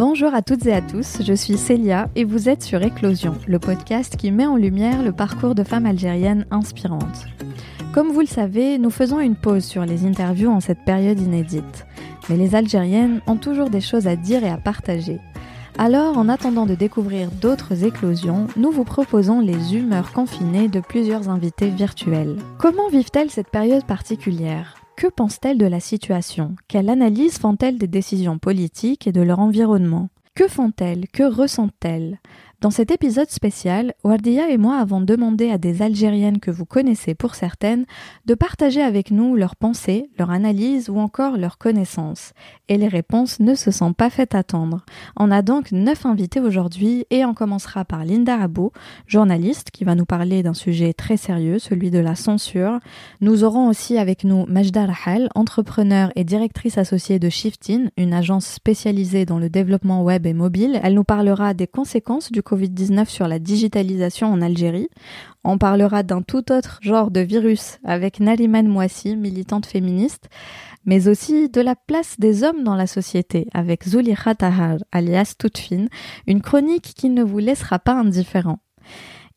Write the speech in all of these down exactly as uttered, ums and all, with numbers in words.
Bonjour à toutes et à tous, je suis Célia et vous êtes sur Éclosion, le podcast qui met en lumière le parcours de femmes algériennes inspirantes. Comme vous le savez, nous faisons une pause sur les interviews en cette période inédite. Mais les Algériennes ont toujours des choses à dire et à partager. Alors, en attendant de découvrir d'autres éclosions, nous vous proposons les humeurs confinées de plusieurs invités virtuels. Comment vivent-elles cette période particulière ? Que pensent-elles de la situation ? Quelle analyse font-elles des décisions politiques et de leur environnement ? Que font-elles ? Que ressentent-elles ? Dans cet épisode spécial, Wardia et moi avons demandé à des Algériennes que vous connaissez pour certaines de partager avec nous leurs pensées, leurs analyses ou encore leurs connaissances. Et les réponses ne se sont pas faites attendre. On a donc neuf invités aujourd'hui et on commencera par Lynda Abbou, journaliste qui va nous parler d'un sujet très sérieux, celui de la censure. Nous aurons aussi avec nous Majda Rahal, entrepreneur et directrice associée de Shift'In, une agence spécialisée dans le développement web et mobile. Elle nous parlera des conséquences du covid dix-neuf sur la digitalisation en Algérie. On parlera d'un tout autre genre de virus avec Narimane Mouaci, militante féministe, mais aussi de la place des hommes dans la société avec Zoulikha Tahar, alias Toute fine, une chronique qui ne vous laissera pas indifférent.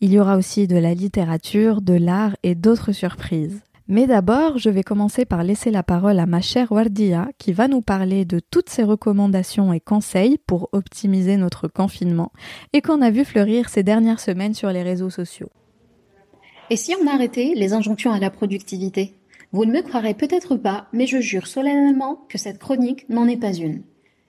Il y aura aussi de la littérature, de l'art et d'autres surprises. Mais d'abord, je vais commencer par laisser la parole à ma chère Wardia qui va nous parler de toutes ses recommandations et conseils pour optimiser notre confinement et qu'on a vu fleurir ces dernières semaines sur les réseaux sociaux. Et si on arrêtait les injonctions à la productivité ? Vous ne me croirez peut-être pas, mais je jure solennellement que cette chronique n'en est pas une.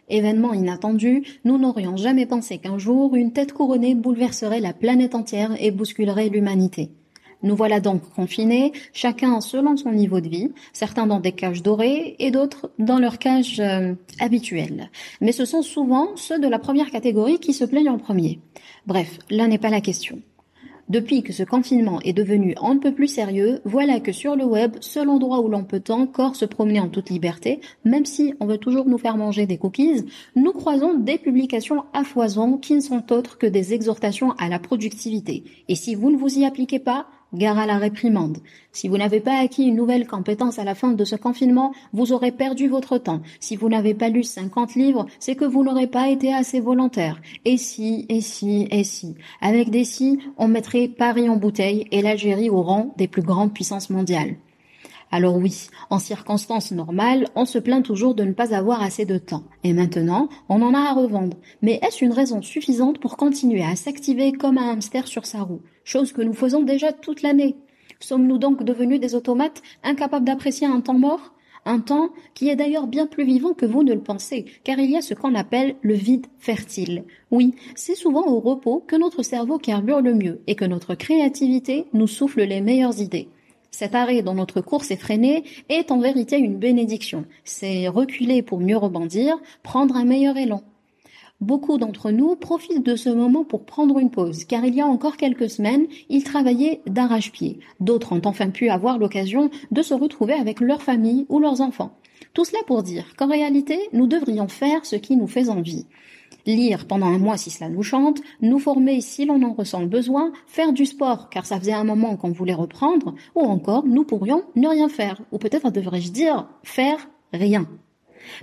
Événement inattendu, nous n'aurions jamais pensé qu'un jour, une tête couronnée bouleverserait la planète entière et bousculerait l'humanité. Nous voilà donc confinés, chacun selon son niveau de vie, certains dans des cages dorées et d'autres dans leurs cages euh, habituelles. Mais ce sont souvent ceux de la première catégorie qui se plaignent en premier. Bref, là n'est pas la question. Depuis que ce confinement est devenu un peu plus sérieux, voilà que sur le web, seul endroit où l'on peut encore se promener en toute liberté, même si on veut toujours nous faire manger des cookies, nous croisons des publications à foison qui ne sont autres que des exhortations à la productivité. Et si vous ne vous y appliquez pas, gare à la réprimande. Si vous n'avez pas acquis une nouvelle compétence à la fin de ce confinement, vous aurez perdu votre temps. Si vous n'avez pas lu cinquante livres, c'est que vous n'aurez pas été assez volontaire. Et si, et si, et si. Avec des si, on mettrait Paris en bouteille et l'Algérie au rang des plus grandes puissances mondiales. Alors oui, en circonstances normales, on se plaint toujours de ne pas avoir assez de temps. Et maintenant, on en a à revendre. Mais est-ce une raison suffisante pour continuer à s'activer comme un hamster sur sa roue ? Chose que nous faisons déjà toute l'année. Sommes-nous donc devenus des automates incapables d'apprécier un temps mort ? Un temps qui est d'ailleurs bien plus vivant que vous ne le pensez, car il y a ce qu'on appelle le vide fertile. Oui, c'est souvent au repos que notre cerveau carbure le mieux et que notre créativité nous souffle les meilleures idées. Cet arrêt dans notre course effrénée est en vérité une bénédiction. C'est reculer pour mieux rebondir, prendre un meilleur élan. Beaucoup d'entre nous profitent de ce moment pour prendre une pause, car il y a encore quelques semaines, ils travaillaient d'arrache-pied. D'autres ont enfin pu avoir l'occasion de se retrouver avec leur famille ou leurs enfants. Tout cela pour dire qu'en réalité, nous devrions faire ce qui nous fait envie. Lire pendant un mois si cela nous chante, nous former si l'on en ressent le besoin, faire du sport car ça faisait un moment qu'on voulait reprendre, ou encore nous pourrions ne rien faire, ou peut-être devrais-je dire faire rien.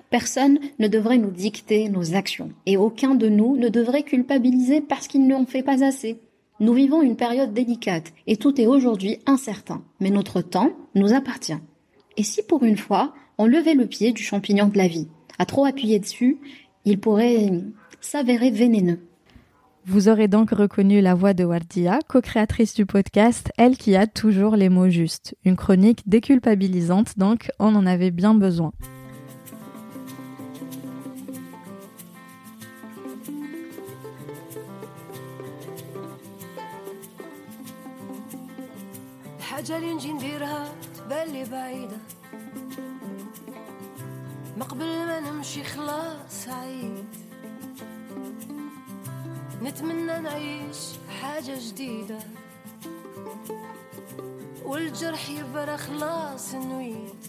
Personne ne devrait nous dicter nos actions et aucun de nous ne devrait culpabiliser parce qu'il n'en fait pas assez. Nous vivons une période délicate et tout est aujourd'hui incertain, mais notre temps nous appartient. Et si pour une fois, on levait le pied du champignon de la vie, à trop appuyer dessus, il pourrait s'avérer vénéneux. Vous aurez donc reconnu la voix de Wardia, co-créatrice du podcast, elle qui a toujours les mots justes. Une chronique déculpabilisante, donc on en avait bien besoin. مقبل ما نمشي خلاص عيد نتمنى نعيش حاجة جديدة والجرح يبرى خلاص نويد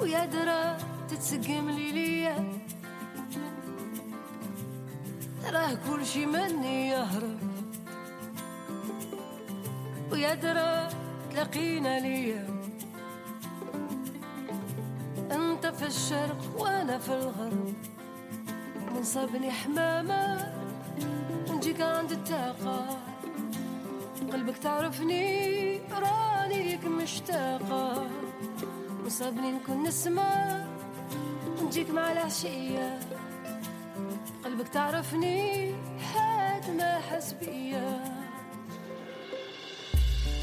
ويا درا تتسقم لي ليا راه كل شي مني يهرب ويا درا تلاقينا ليا انت في الشرق وانا في الغرب نصابني حمامة نجيك عند التاقة قلبك تعرفني راني لك مشتاقة نصابني نكون نسمة نجيك مع العشية قلبك تعرفني حاد ما حسبية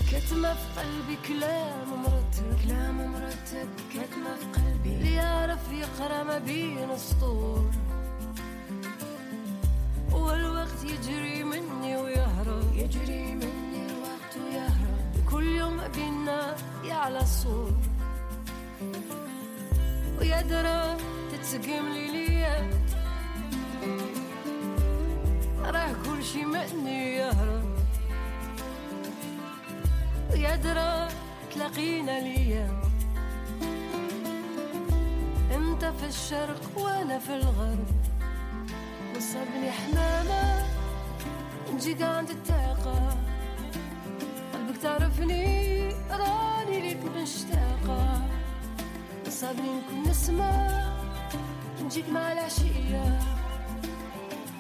كتمة في قلبي كلام مرتب كلام مرتب كتمة في قلبي اللي يعرف يقرأ ما بين السطور والوقت يجري مني ويهرب يجري مني وقت ويهرب كل يوم بينا يعلى الصور ويا درا تتسقم لي ليا راه كل شي مني يهرب يا درا تلاقينا ليا انت في الشرق وانا في الغرب وصابني حمامة نجيك عند التاقة قلبك تعرفني راني ليك مشتاقة وصابني نكون نسمة نجيك مع العشية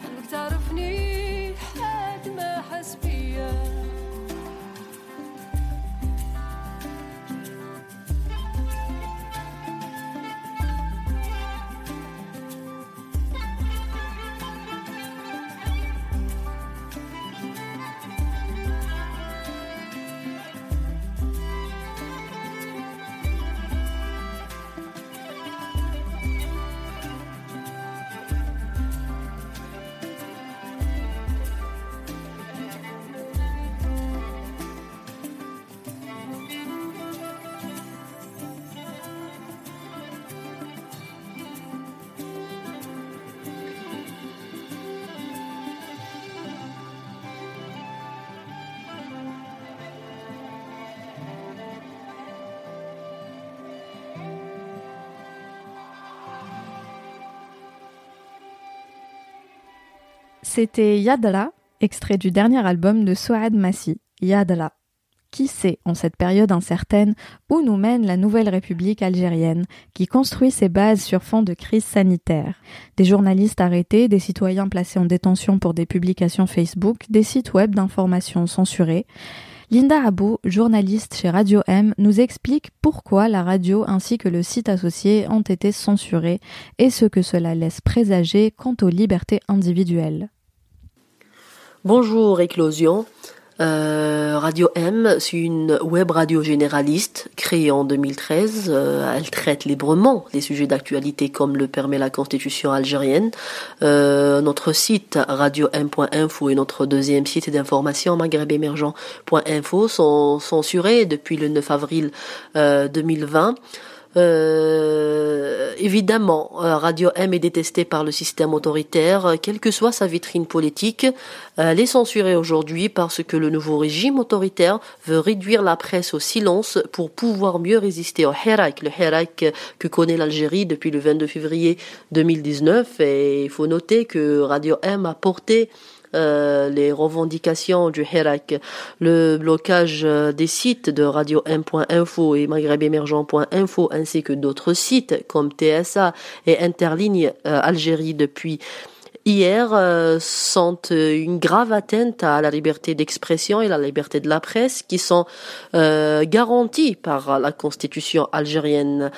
قلبك تعرفني حاد ما حس بيا C'était Yadala, extrait du dernier album de Souad Massi, Yadala. Qui sait, en cette période incertaine, où nous mène la nouvelle République algérienne, qui construit ses bases sur fond de crise sanitaire. Des journalistes arrêtés, des citoyens placés en détention pour des publications Facebook, des sites web d'information censurés. Lynda Abbou, journaliste chez Radio M, nous explique pourquoi la radio ainsi que le site associé ont été censurés et ce que cela laisse présager quant aux libertés individuelles. Bonjour Éclosion, euh, Radio M, c'est une web radio généraliste créée en deux mille treize. Euh, elle traite librement les sujets d'actualité comme le permet la Constitution algérienne. Euh, notre site radio m point info et notre deuxième site d'information maghreb emergent point info sont censurés depuis le neuf avril euh, deux mille vingt. Euh, évidemment, Radio M est détestée par le système autoritaire, quelle que soit sa vitrine politique. Elle est censurée aujourd'hui parce que le nouveau régime autoritaire veut réduire la presse au silence pour pouvoir mieux résister au Hirak. Le Hirak que connaît l'Algérie depuis le vingt-deux février deux mille dix-neuf. Et il faut noter que Radio M a porté Euh, les revendications du Hirak, le blocage euh, des sites de Radio M.info et maghreb emergent point info ainsi que d'autres sites comme T S A et Interligne euh, Algérie depuis hier euh, sont une grave atteinte à la liberté d'expression et la liberté de la presse qui sont euh, garanties par la Constitution algérienne.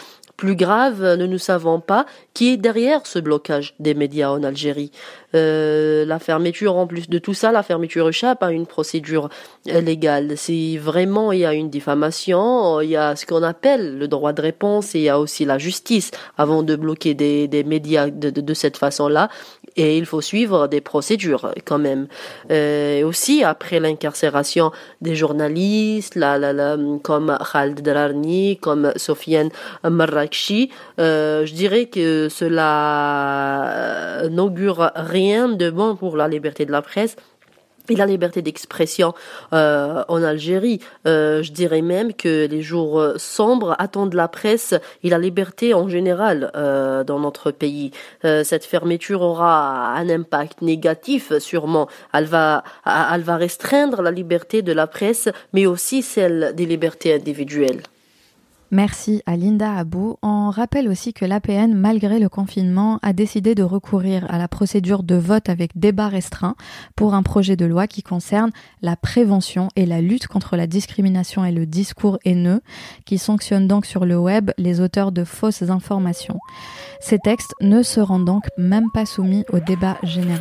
Plus grave, nous ne savons pas qui est derrière ce blocage des médias en Algérie. Euh, la fermeture, en plus de tout ça, la fermeture échappe à une procédure légale. Si vraiment il y a une diffamation, il y a ce qu'on appelle le droit de réponse et il y a aussi la justice avant de bloquer des, des médias de, de, de cette façon-là. Et il faut suivre des procédures quand même. Euh, aussi, après l'incarcération des journalistes, la, la, la, comme Khaled Drani, comme Sofiane Marrakshi, euh, je dirais que cela n'augure rien de bon pour la liberté de la presse et la liberté d'expression euh, en Algérie. Euh, je dirais même que les jours sombres attendent la presse et la liberté en général euh, dans notre pays. Euh, cette fermeture aura un impact négatif sûrement. Elle va, elle va restreindre la liberté de la presse, mais aussi celle des libertés individuelles. Merci à Lynda Abbou. On rappelle aussi que l'A P N, malgré le confinement, a décidé de recourir à la procédure de vote avec débat restreint pour un projet de loi qui concerne la prévention et la lutte contre la discrimination et le discours haineux, qui sanctionne donc sur le web les auteurs de fausses informations. Ces textes ne seront donc même pas soumis au débat général.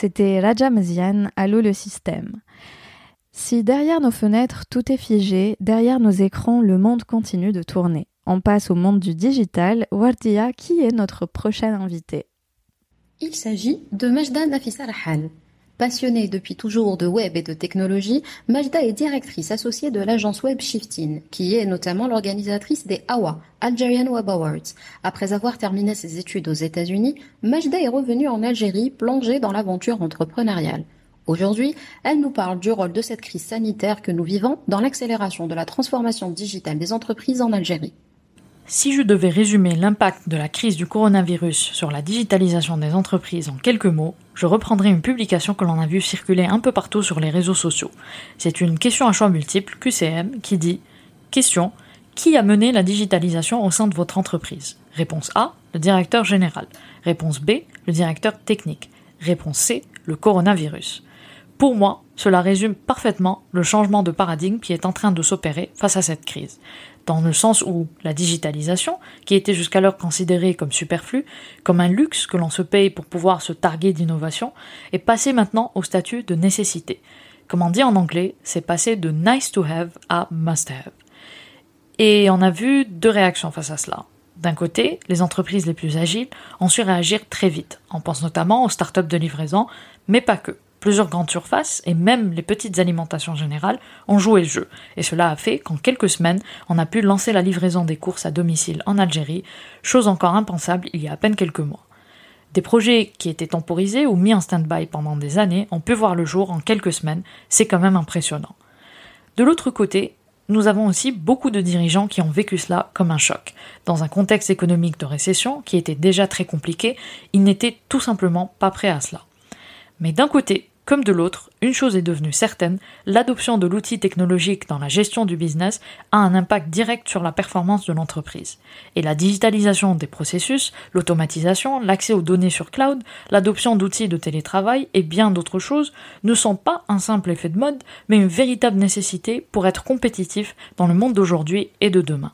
C'était Raja Meziane, Allô le système. Si derrière nos fenêtres tout est figé, derrière nos écrans le monde continue de tourner. On passe au monde du digital. Wardia, qui est notre prochaine invitée ? Il s'agit de Majda Rahal. Passionnée depuis toujours de web et de technologie, Majda est directrice associée de l'agence web Shift'In, qui est notamment l'organisatrice des A W A Algerian Web Awards. Après avoir terminé ses études aux États-Unis, Majda est revenue en Algérie, plongée dans l'aventure entrepreneuriale. Aujourd'hui, elle nous parle du rôle de cette crise sanitaire que nous vivons dans l'accélération de la transformation digitale des entreprises en Algérie. Si je devais résumer l'impact de la crise du coronavirus sur la digitalisation des entreprises en quelques mots, je reprendrai une publication que l'on a vue circuler un peu partout sur les réseaux sociaux. C'est une question à choix multiple, Q C M, qui dit « Question, qui a mené la digitalisation au sein de votre entreprise ?» Réponse A, le directeur général. Réponse B, le directeur technique. Réponse C, le coronavirus. Pour moi, cela résume parfaitement le changement de paradigme qui est en train de s'opérer face à cette crise. Dans le sens où la digitalisation, qui était jusqu'alors considérée comme superflue, comme un luxe que l'on se paye pour pouvoir se targuer d'innovation, est passée maintenant au statut de nécessité. comme on dit en anglais, c'est passé de nice to have à must have. Et on a vu deux réactions face à cela. D'un côté, les entreprises les plus agiles ont su réagir très vite. On pense notamment aux startups de livraison, mais pas que. Plusieurs grandes surfaces et même les petites alimentations générales ont joué le jeu. Et cela a fait qu'en quelques semaines, on a pu lancer la livraison des courses à domicile en Algérie, chose encore impensable il y a à peine quelques mois. Des projets qui étaient temporisés ou mis en stand-by pendant des années ont pu voir le jour en quelques semaines, c'est quand même impressionnant. De l'autre côté, nous avons aussi beaucoup de dirigeants qui ont vécu cela comme un choc. Dans un contexte économique de récession qui était déjà très compliqué, ils n'étaient tout simplement pas prêts à cela. Mais d'un côté, comme de l'autre, une chose est devenue certaine, l'adoption de l'outil technologique dans la gestion du business a un impact direct sur la performance de l'entreprise. Et la digitalisation des processus, l'automatisation, l'accès aux données sur cloud, l'adoption d'outils de télétravail et bien d'autres choses ne sont pas un simple effet de mode, mais une véritable nécessité pour être compétitif dans le monde d'aujourd'hui et de demain.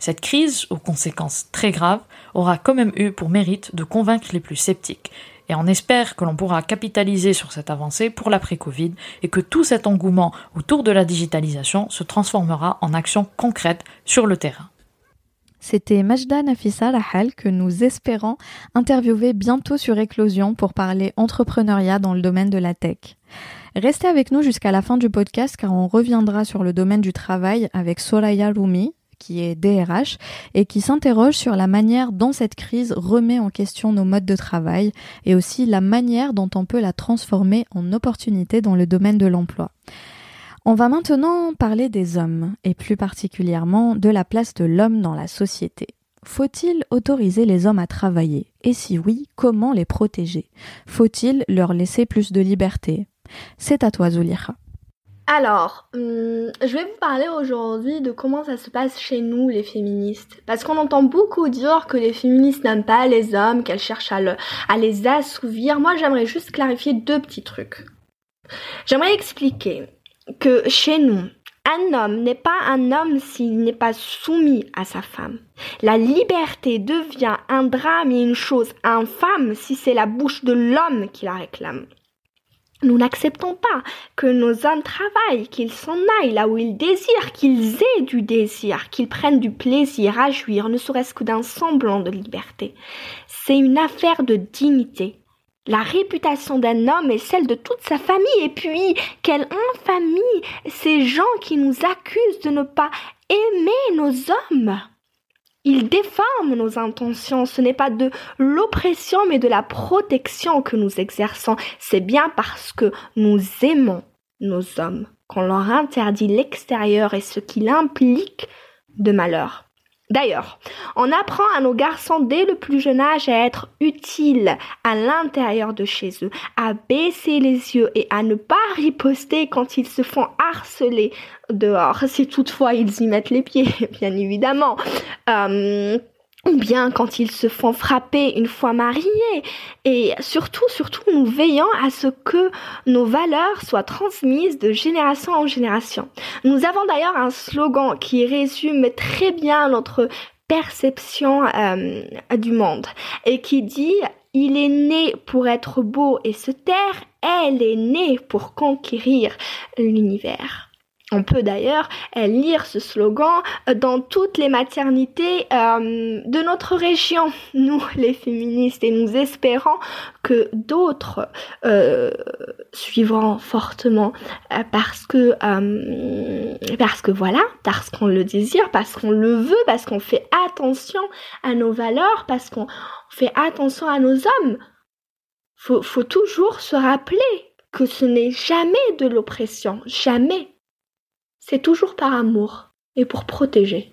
Cette crise, aux conséquences très graves, aura quand même eu pour mérite de convaincre les plus sceptiques. Et on espère que l'on pourra capitaliser sur cette avancée pour l'après-Covid et que tout cet engouement autour de la digitalisation se transformera en actions concrètes sur le terrain. C'était Majda Rahal que nous espérons interviewer bientôt sur Éclosion pour parler entrepreneuriat dans le domaine de la tech. Restez avec nous jusqu'à la fin du podcast car on reviendra sur le domaine du travail avec Soraya Roumi, qui est D R H, et qui s'interroge sur la manière dont cette crise remet en question nos modes de travail et aussi la manière dont on peut la transformer en opportunité dans le domaine de l'emploi. On va maintenant parler des hommes, et plus particulièrement de la place de l'homme dans la société. Faut-il autoriser les hommes à travailler ? Et si oui, comment les protéger ? Faut-il leur laisser plus de liberté ? C'est à toi, Zoulikha. Alors, hum, je vais vous parler aujourd'hui de comment ça se passe chez nous, les féministes. Parce qu'on entend beaucoup dire que les féministes n'aiment pas les hommes, qu'elles cherchent à, le, à les assouvir. Moi, j'aimerais juste clarifier deux petits trucs. J'aimerais expliquer que chez nous, un homme n'est pas un homme s'il n'est pas soumis à sa femme. La liberté devient un drame et une chose infâme si c'est la bouche de l'homme qui la réclame. Nous n'acceptons pas que nos hommes travaillent, qu'ils s'en aillent là où ils désirent, qu'ils aient du désir, qu'ils prennent du plaisir à jouir, ne serait-ce que d'un semblant de liberté. C'est une affaire de dignité. La réputation d'un homme est celle de toute sa famille. Et puis, quelle infamie ces gens qui nous accusent de ne pas aimer nos hommes! Ils déforment nos intentions, ce n'est pas de l'oppression mais de la protection que nous exerçons. C'est bien parce que nous aimons nos hommes qu'on leur interdit l'extérieur et ce qu'il implique de malheur. D'ailleurs, on apprend à nos garçons dès le plus jeune âge à être utiles à l'intérieur de chez eux, à baisser les yeux et à ne pas riposter quand ils se font harceler dehors, si toutefois ils y mettent les pieds, bien évidemment, euh, ou bien quand ils se font frapper une fois mariés. Et surtout, surtout, nous veillons à ce que nos valeurs soient transmises de génération en génération. Nous avons d'ailleurs un slogan qui résume très bien notre perception euh, du monde et qui dit « Il est né pour être beau et se taire, elle est née pour conquérir l'univers ». On peut d'ailleurs lire ce slogan dans toutes les maternités euh, de notre région, nous les féministes, et nous espérons que d'autres euh, suivront fortement euh, parce que euh, parce que voilà, parce qu'on le désire, parce qu'on le veut, parce qu'on fait attention à nos valeurs, parce qu'on fait attention à nos hommes. Faut, faut toujours se rappeler que ce n'est jamais de l'oppression, jamais. C'est toujours par amour et pour protéger.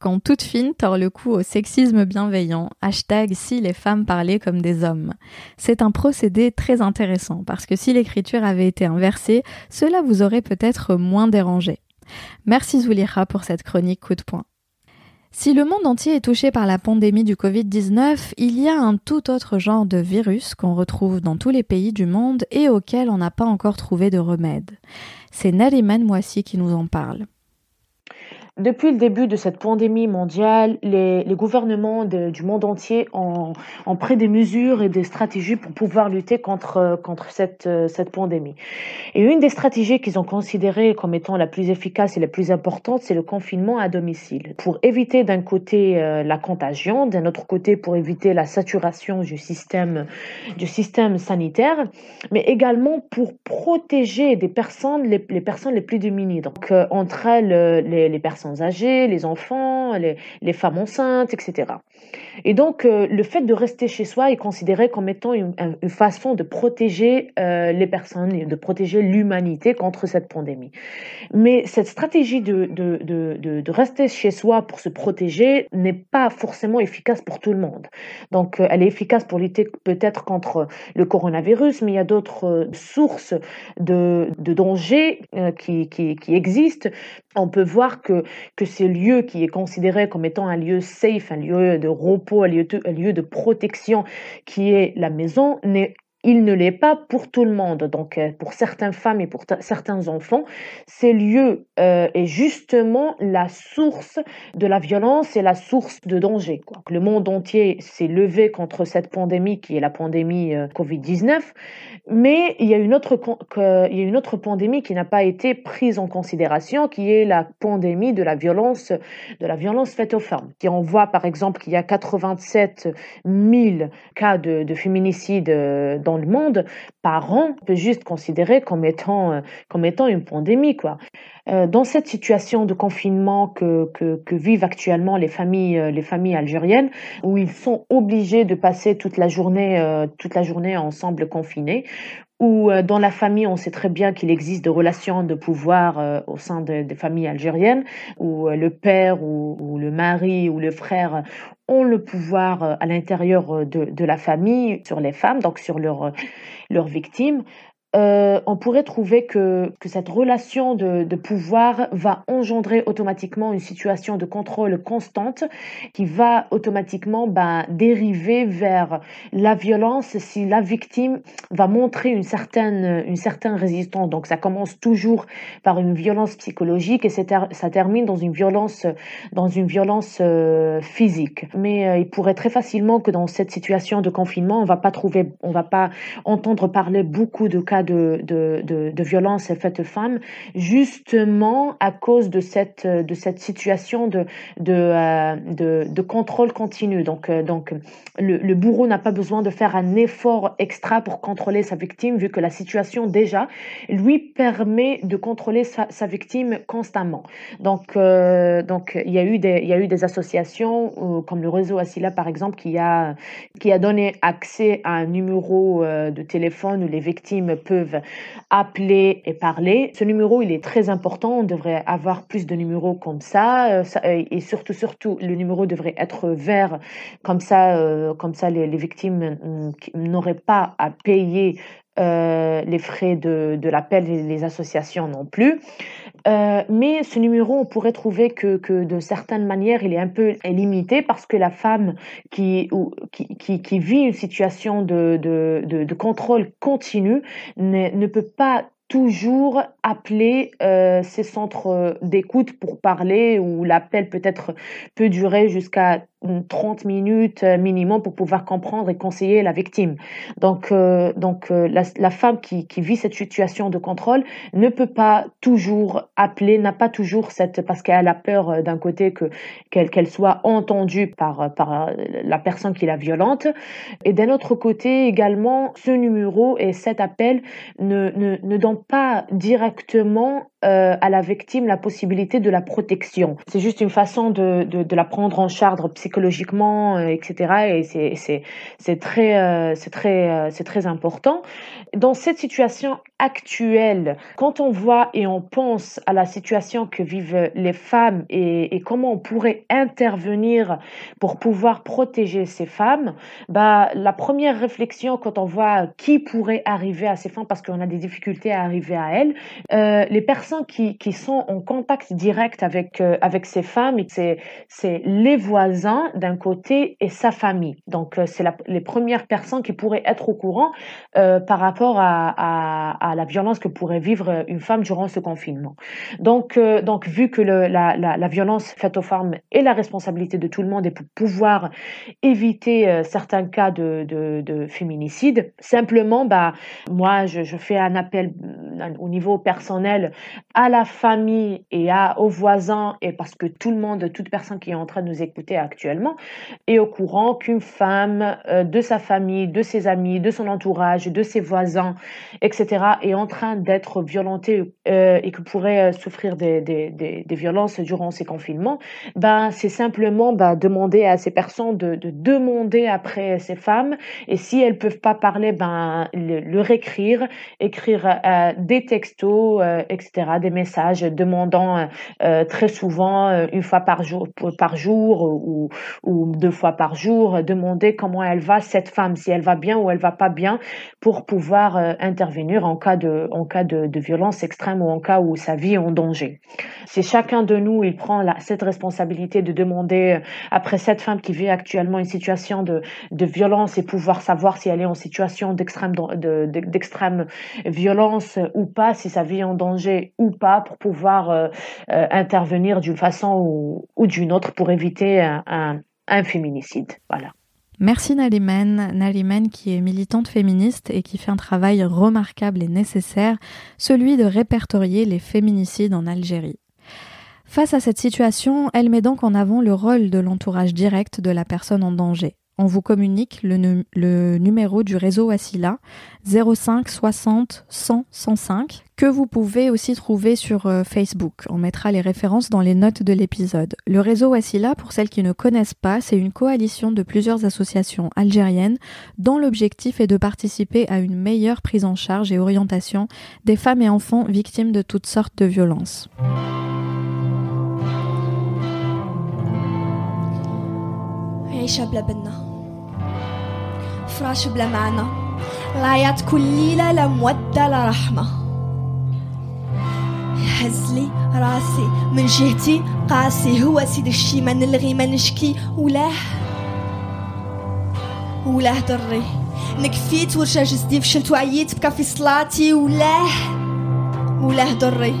Quand Toute fine tord le cou au sexisme bienveillant, hashtag si les femmes parlaient comme des hommes. C'est un procédé très intéressant parce que si l'écriture avait été inversée, cela vous aurait peut-être moins dérangé. Merci Zoulikha pour cette chronique coup de poing. Si le monde entier est touché par la pandémie du covid dix-neuf, il y a un tout autre genre de virus qu'on retrouve dans tous les pays du monde et auquel on n'a pas encore trouvé de remède. C'est Narimane Mouaci qui nous en parle. Depuis le début de cette pandémie mondiale, les, les gouvernements de, du monde entier ont, ont pris des mesures et des stratégies pour pouvoir lutter contre, contre cette, cette pandémie. Et une des stratégies qu'ils ont considérées comme étant la plus efficace et la plus importante, c'est le confinement à domicile. Pour éviter d'un côté euh, la contagion, d'un autre côté pour éviter la saturation du système, du système sanitaire, mais également pour protéger des personnes, les, les personnes les plus démunies. Donc euh, entre elles, les, les personnes âgés, les enfants, les, les femmes enceintes, et cetera. Et donc, euh, le fait de rester chez soi est considéré comme étant une, une façon de protéger euh, les personnes, de protéger l'humanité contre cette pandémie. Mais cette stratégie de, de, de, de, de rester chez soi pour se protéger n'est pas forcément efficace pour tout le monde. Donc, euh, elle est efficace pour lutter peut-être contre le coronavirus, mais il y a d'autres euh, sources de, de dangers euh, qui, qui, qui existent. On peut voir que que ce lieu qui est considéré comme étant un lieu safe, un lieu de repos, un lieu de, un lieu de protection qui est la maison, n'est il ne l'est pas pour tout le monde. Donc, pour certaines femmes et pour t- certains enfants, ces lieux euh, est justement la source de la violence et la source de danger, quoi. Le monde entier s'est levé contre cette pandémie qui est la pandémie euh, covid dix-neuf, mais il y a une autre con- que, il y a une autre pandémie qui n'a pas été prise en considération, qui est la pandémie de la violence de la violence faite aux femmes. Et on voit par exemple qu'il y a quatre-vingt-sept mille cas de, de féminicide euh, dans le monde par an, on peut juste considérer comme étant, euh, comme étant une pandémie, quoi. Euh, dans cette situation de confinement que, que, que vivent actuellement les familles, euh, les familles algériennes, où ils sont obligés de passer toute la journée, euh, toute la journée ensemble confinés, où euh, dans la famille, on sait très bien qu'il existe des relations de pouvoir euh, au sein de, des familles algériennes, où euh, le père ou, ou le mari ou le frère ont le pouvoir à l'intérieur de, de la famille sur les femmes, donc sur leurs leurs victimes. Euh, on pourrait trouver que, que cette relation de, de pouvoir va engendrer automatiquement une situation de contrôle constante qui va automatiquement bah, dériver vers la violence si la victime va montrer une certaine, une certaine résistance. Donc ça commence toujours par une violence psychologique et ça termine dans une violence, dans une violence euh, physique. Mais euh, il pourrait très facilement que dans cette situation de confinement, on va pas trouver, on va pas entendre parler beaucoup de cas de, de, de, de violence faite aux femmes, justement à cause de cette, de cette situation de, de, euh, de, de contrôle continu. Donc, euh, donc le, le bourreau n'a pas besoin de faire un effort extra pour contrôler sa victime, vu que la situation déjà lui permet de contrôler sa, sa victime constamment. Donc, euh, donc il y a eu des, il y a eu des associations euh, comme le Réseau Wassila par exemple qui a, qui a donné accès à un numéro euh, de téléphone où les victimes peuvent appeler et parler. Ce numéro, il est très important. On devrait avoir plus de numéros comme ça. Et surtout, surtout, le numéro devrait être vert. Comme ça, comme ça les, les victimes n'auraient pas à payer Euh, les frais de, de l'appel et les associations non plus. Euh, mais ce numéro, on pourrait trouver que, que de certaines manières, il est un peu limité parce que la femme qui, ou, qui, qui, qui vit une situation de, de, de, de contrôle continu ne, ne peut pas toujours appeler euh, ces centres d'écoute pour parler, où l'appel peut-être peut durer jusqu'à trente minutes minimum pour pouvoir comprendre et conseiller la victime. Donc, euh, donc euh, la, la femme qui, qui vit cette situation de contrôle ne peut pas toujours appeler, n'a pas toujours cette, parce qu'elle a peur euh, d'un côté que qu'elle, qu'elle soit entendue par par la personne qui la violente, et d'un autre côté également ce numéro et cet appel ne ne ne donnent pas directement Euh, à la victime la possibilité de la protection. C'est juste une façon de, de, de la prendre en charge psychologiquement, euh, et cetera. Et c'est, c'est, c'est très, euh, c'est très, euh, c'est très important. Dans cette situation actuelle, quand on voit et on pense à la situation que vivent les femmes et, et comment on pourrait intervenir pour pouvoir protéger ces femmes, bah, la première réflexion quand on voit qui pourrait arriver à ces femmes parce qu'on a des difficultés à arriver à elles, euh, les personnes personnes qui, qui sont en contact direct avec, euh, avec ces femmes, c'est, c'est les voisins d'un côté et sa famille. Donc, euh, c'est la, les premières personnes qui pourraient être au courant euh, par rapport à, à, à la violence que pourrait vivre une femme durant ce confinement. Donc, euh, donc vu que le, la, la, la violence faite aux femmes est la responsabilité de tout le monde et pour pouvoir éviter euh, certains cas de, de, de féminicide, simplement, bah, moi, je, je fais un appel au niveau personnel à la famille et à, aux voisins, et parce que tout le monde, toute personne qui est en train de nous écouter actuellement est au courant qu'une femme euh, de sa famille, de ses amis, de son entourage, de ses voisins, et cetera est en train d'être violentée euh, et que pourrait souffrir des, des, des, des violences durant ces confinements, ben, c'est simplement ben, demander à ces personnes de, de demander après ces femmes, et si elles ne peuvent pas parler, ben, le, leur écrire, écrire euh, des textos, euh, et cetera, des messages demandant euh, très souvent euh, une fois par jour, par jour ou, ou deux fois par jour, demander comment elle va cette femme, si elle va bien ou elle va pas bien, pour pouvoir euh, intervenir en cas de, en cas de, de violence extrême ou en cas où sa vie est en danger. Si chacun de nous, il prend la, cette responsabilité de demander euh, après cette femme qui vit actuellement une situation de, de violence et pouvoir savoir si elle est en situation d'extrême, de, de, d'extrême violence ou pas, si sa vie est en danger ou pas, pour pouvoir euh, euh, intervenir d'une façon ou, ou d'une autre pour éviter un, un, un féminicide. Voilà. Merci Narimane. Narimane qui est militante féministe et qui fait un travail remarquable et nécessaire, celui de répertorier les féminicides en Algérie. Face à cette situation, elle met donc en avant le rôle de l'entourage direct de la personne en danger. On vous communique le, nu- le numéro du réseau Wassila zéro cinq soixante cent cent cinq que vous pouvez aussi trouver sur euh, Facebook. On mettra les références dans les notes de l'épisode. Le réseau Wassila, pour celles qui ne connaissent pas, c'est une coalition de plusieurs associations algériennes dont l'objectif est de participer à une meilleure prise en charge et orientation des femmes et enfants victimes de toutes sortes de violences. فراش بلا معنا العياط كل ليله لا مودة لا رحمه يحزلي راسي من جهتي قاسي هو سيد الشي ما نلغي ما نشكي ولاه ولاه ضري نكفيت ورجا جسدي فشلت وعييت بكا في صلاتي ولاه ولاه ضري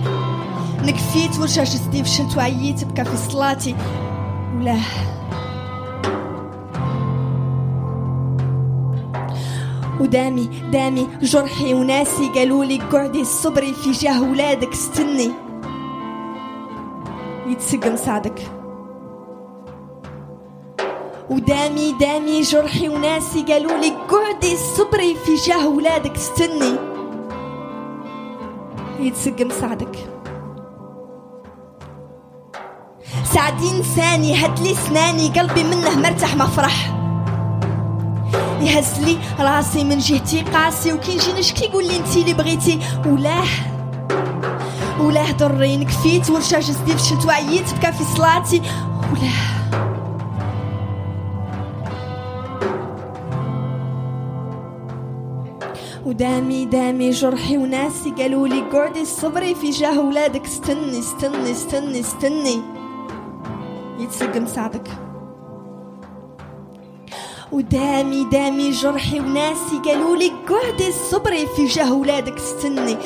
نكفيت ورجا جسدي فشلت وعييت بكا في صلاتي ولاه ودامي دامي جرحي وناسي قالولي قعدي صبري في جاه ولادك استني يتسق مساعدك ودامي دامي جرحي وناسي قالولي قعدي صبري في جاه ولادك استني يتسق مساعدك ساعدين ثاني هدلي سناني قلبي منه مرتاح ما فرح يهزلي راسي من جهتي قاسي وكي نجي نشكي قولي انتي اللي بغيتي ولاه ولاه ضرين كفيت ورجع جسدي فشلت وعييت بكا في صلاتي ولاه ودامي دامي جرحي وناسي قالولي قعدي صبري في جاه ولادك استني استني استني استني يتسق مساعدك ودامي دامي جرحي وناسي قالولي قعدي صبري في جاه ولادك استني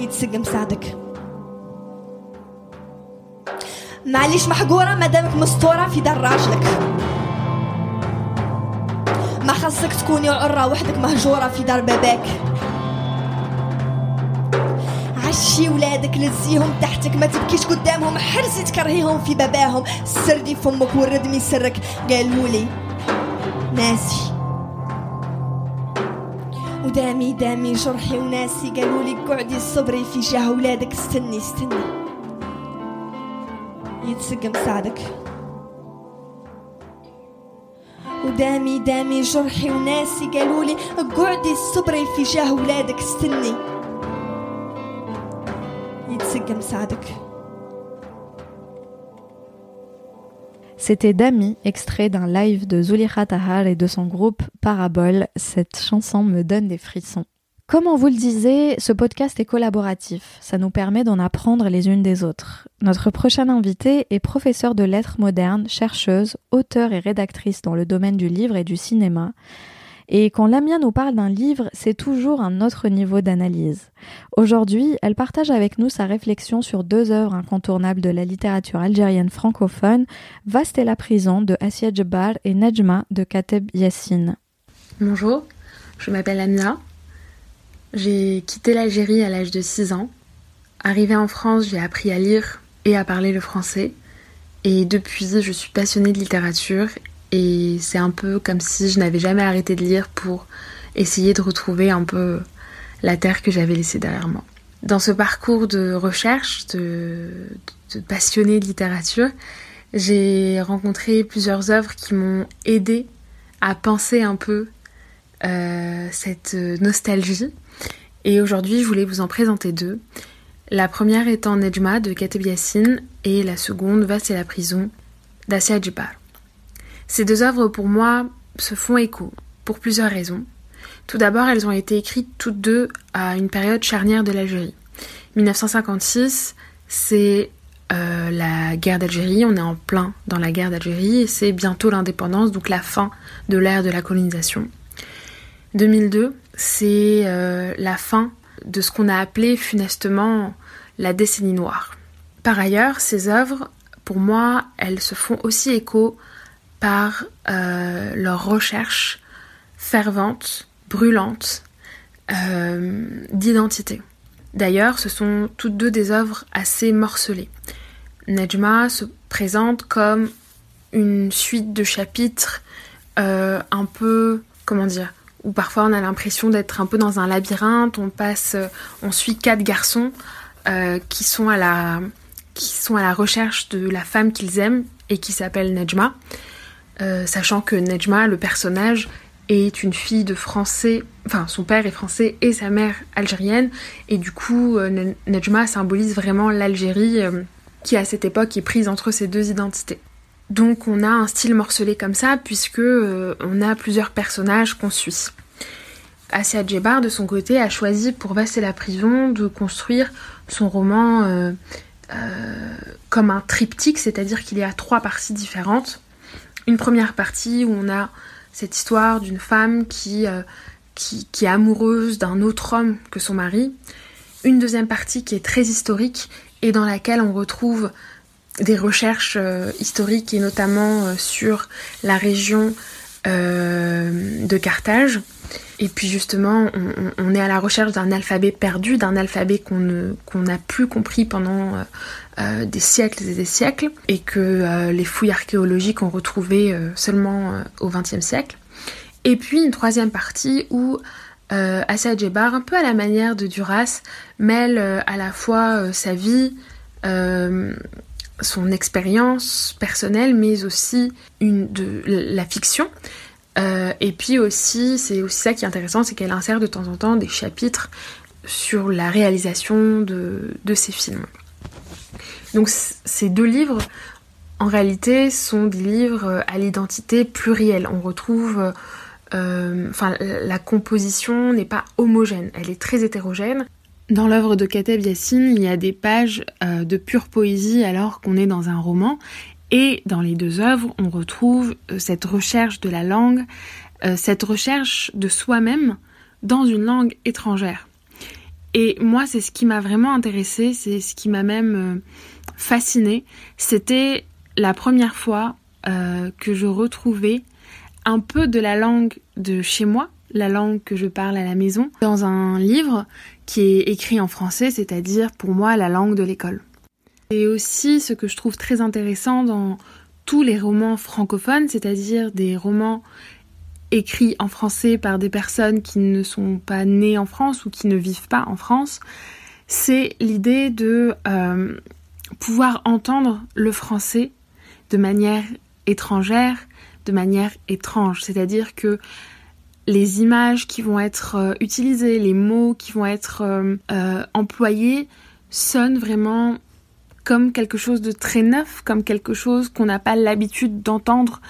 يتسق مساعدك معليش محقورة مادامك مستورة في دار راجلك ما خاصك تكوني عرة وحدك مهجورة في دار باباك عشي ولادك لزيهم تحتك ما تبكيش قدامهم حرزي تكرهيهم في باباهم سردي فمك وردمي سرك قالولي ناسي ودامي دامي جرحي وناسي قالولي قعدي صبري في جاه ولادك استني استني يتسق مساعدك ودامي دامي جرحي وناسي قالولي قعدي صبري في جاه ولادك استني C'était Dami, extrait d'un live de Zoulikha Tahar et de son groupe Parabole. Cette chanson me donne des frissons. Comme on vous le disait, ce podcast est collaboratif. Ça nous permet d'en apprendre les unes des autres. Notre prochaine invitée est professeure de lettres modernes, chercheuse, auteure et rédactrice dans le domaine du livre et du cinéma. Et quand Lamia nous parle d'un livre, c'est toujours un autre niveau d'analyse. Aujourd'hui, elle partage avec nous sa réflexion sur deux œuvres incontournables de la littérature algérienne francophone, Vaste et la prison de Asia Jabbar et Najma de Kateb Yassine. Bonjour, je m'appelle Lamia. J'ai quitté l'Algérie à l'âge de six ans. Arrivée en France, j'ai appris à lire et à parler le français. Et depuis, je suis passionnée de littérature. Et c'est un peu comme si je n'avais jamais arrêté de lire pour essayer de retrouver un peu la terre que j'avais laissée derrière moi. Dans ce parcours de recherche, de, de passionnée de littérature, j'ai rencontré plusieurs œuvres qui m'ont aidée à penser un peu euh, cette nostalgie. Et aujourd'hui, je voulais vous en présenter deux. La première étant Nejma de Kateb Yassine et la seconde, Vaste et la prison d'Asia Jabbar. Ces deux œuvres, pour moi, se font écho, pour plusieurs raisons. Tout d'abord, elles ont été écrites toutes deux à une période charnière de l'Algérie. dix-neuf cent cinquante-six, c'est euh, la guerre d'Algérie, on est en plein dans la guerre d'Algérie, et c'est bientôt l'indépendance, donc la fin de l'ère de la colonisation. deux mille deux, c'est euh, la fin de ce qu'on a appelé funestement la décennie noire. Par ailleurs, ces œuvres, pour moi, elles se font aussi écho par euh, leur recherche fervente, brûlante, euh, d'identité. D'ailleurs, ce sont toutes deux des œuvres assez morcelées. Nejma se présente comme une suite de chapitres euh, un peu, comment dire, où parfois on a l'impression d'être un peu dans un labyrinthe, on passe, on suit quatre garçons euh, qui sont à la, qui sont à la recherche de la femme qu'ils aiment et qui s'appelle Nejma. Euh, sachant que Nejma, le personnage, est une fille de français, enfin son père est français et sa mère algérienne, et du coup euh, Nejma symbolise vraiment l'Algérie euh, qui à cette époque est prise entre ces deux identités. Donc on a un style morcelé comme ça, puisque euh, on a plusieurs personnages qu'on suit. Asia Jabbar, de son côté, a choisi pour Vaste et la prison de construire son roman euh, euh, comme un triptyque, c'est-à-dire qu'il y a trois parties différentes. Une première partie où on a cette histoire d'une femme qui, euh, qui, qui est amoureuse d'un autre homme que son mari. Une deuxième partie qui est très historique et dans laquelle on retrouve des recherches euh, historiques et notamment euh, sur la région euh, de Carthage. Et puis justement, on, on est à la recherche d'un alphabet perdu, d'un alphabet qu'on ne, qu'on n'a plus compris pendant euh, euh, des siècles et des siècles, et que euh, les fouilles archéologiques ont retrouvé euh, seulement euh, au vingtième siècle. Et puis une troisième partie où euh, Asia Jabbar, un peu à la manière de Duras, mêle euh, à la fois euh, sa vie, euh, son expérience personnelle, mais aussi une, de, la fiction. Euh, et puis aussi, c'est aussi ça qui est intéressant, c'est qu'elle insère de temps en temps des chapitres sur la réalisation de, de ses films. Donc c- ces deux livres, en réalité, sont des livres à l'identité plurielle. On retrouve... Euh, enfin, la composition n'est pas homogène, elle est très hétérogène. Dans l'œuvre de Kateb Yassine, il y a des pages euh, de pure poésie alors qu'on est dans un roman. Et dans les deux œuvres, on retrouve cette recherche de la langue, euh, cette recherche de soi-même dans une langue étrangère. Et moi, c'est ce qui m'a vraiment intéressée, c'est ce qui m'a même euh, fascinée. C'était la première fois euh, que je retrouvais un peu de la langue de chez moi, la langue que je parle à la maison, dans un livre qui est écrit en français, c'est-à-dire pour moi la langue de l'école. Et aussi ce que je trouve très intéressant dans tous les romans francophones, c'est-à-dire des romans écrits en français par des personnes qui ne sont pas nées en France ou qui ne vivent pas en France, c'est l'idée de euh, pouvoir entendre le français de manière étrangère, de manière étrange. C'est-à-dire que les images qui vont être euh, utilisées, les mots qui vont être euh, euh, employés sonnent vraiment... comme quelque chose de très neuf, comme quelque chose qu'on n'a pas l'habitude d'entendre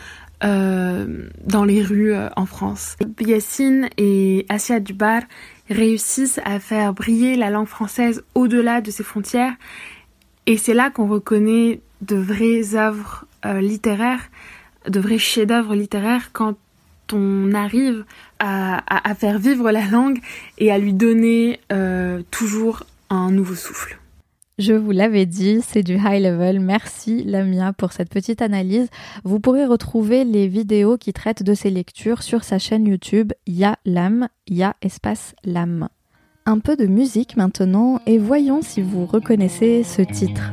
euh, dans les rues euh, en France. Yassine et Asia Dubar réussissent à faire briller la langue française au-delà de ses frontières, et c'est là qu'on reconnaît de vraies œuvres euh, littéraires, de vrais chefs-d'œuvre littéraires quand on arrive à, à, à faire vivre la langue et à lui donner euh, toujours un nouveau souffle. Je vous l'avais dit, c'est du high level. Merci Lamia pour cette petite analyse. Vous pourrez retrouver les vidéos qui traitent de ces lectures sur sa chaîne YouTube Ya Lam, Ya espace Lam. Un peu de musique maintenant et voyons si vous reconnaissez ce titre.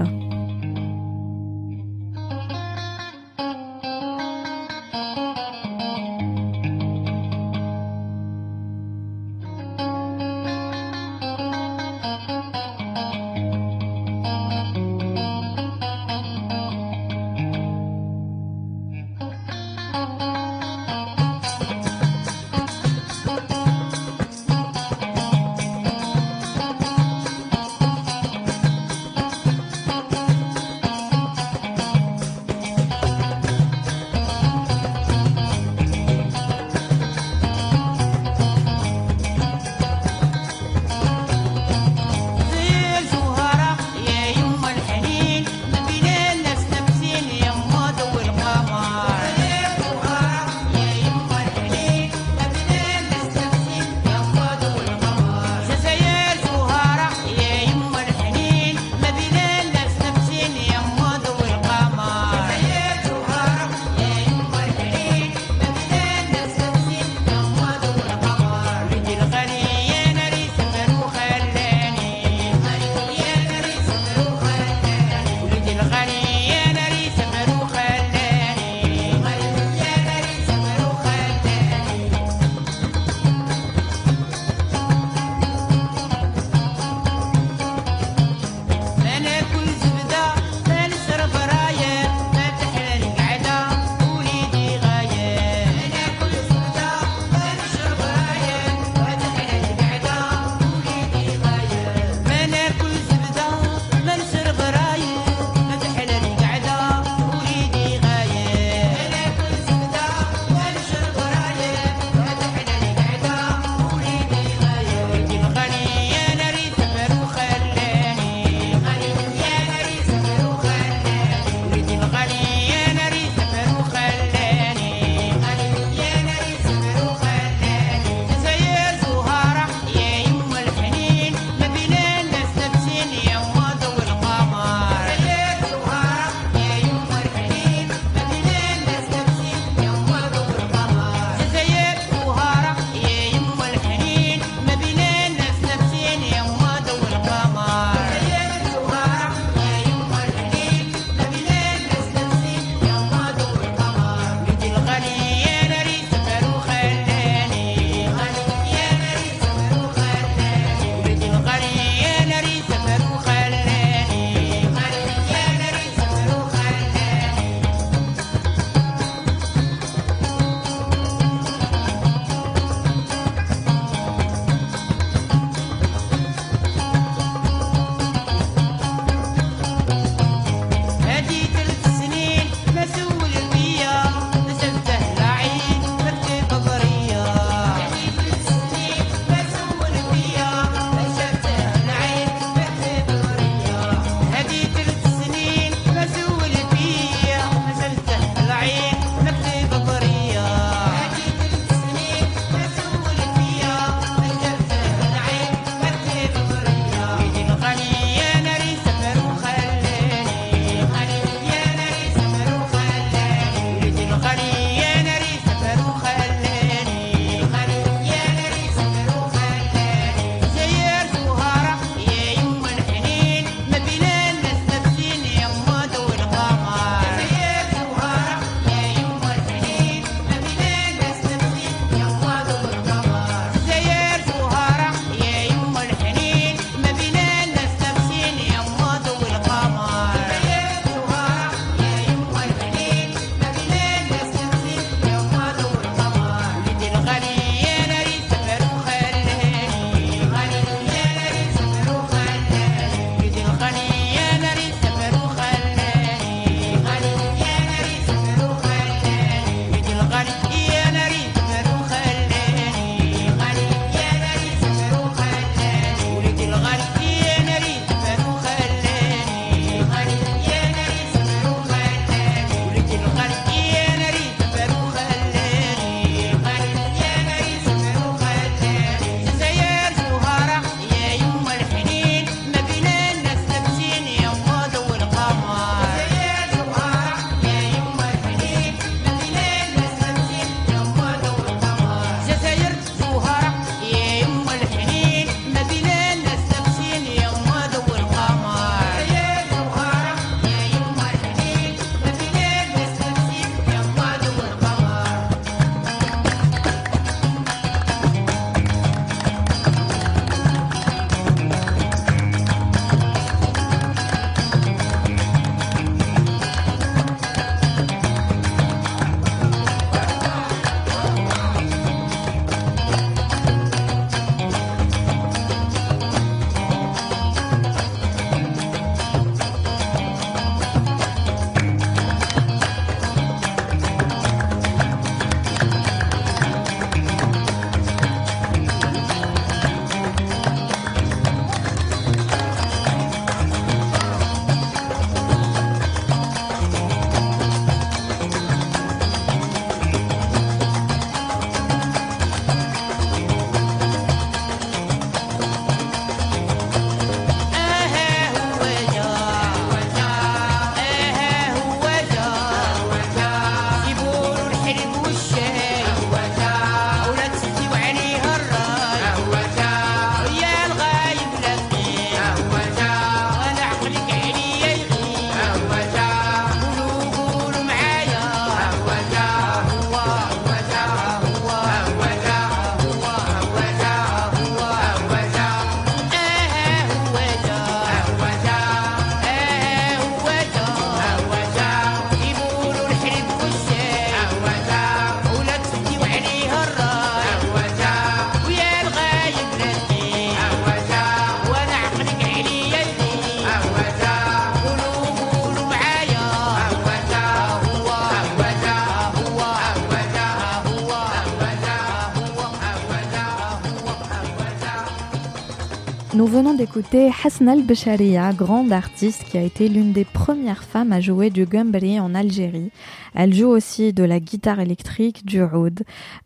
Nous venons d'écouter Hasna El Bécharia, grande artiste qui a été l'une des premières femmes à jouer du gambri en Algérie. Elle joue aussi de la guitare électrique, du oud.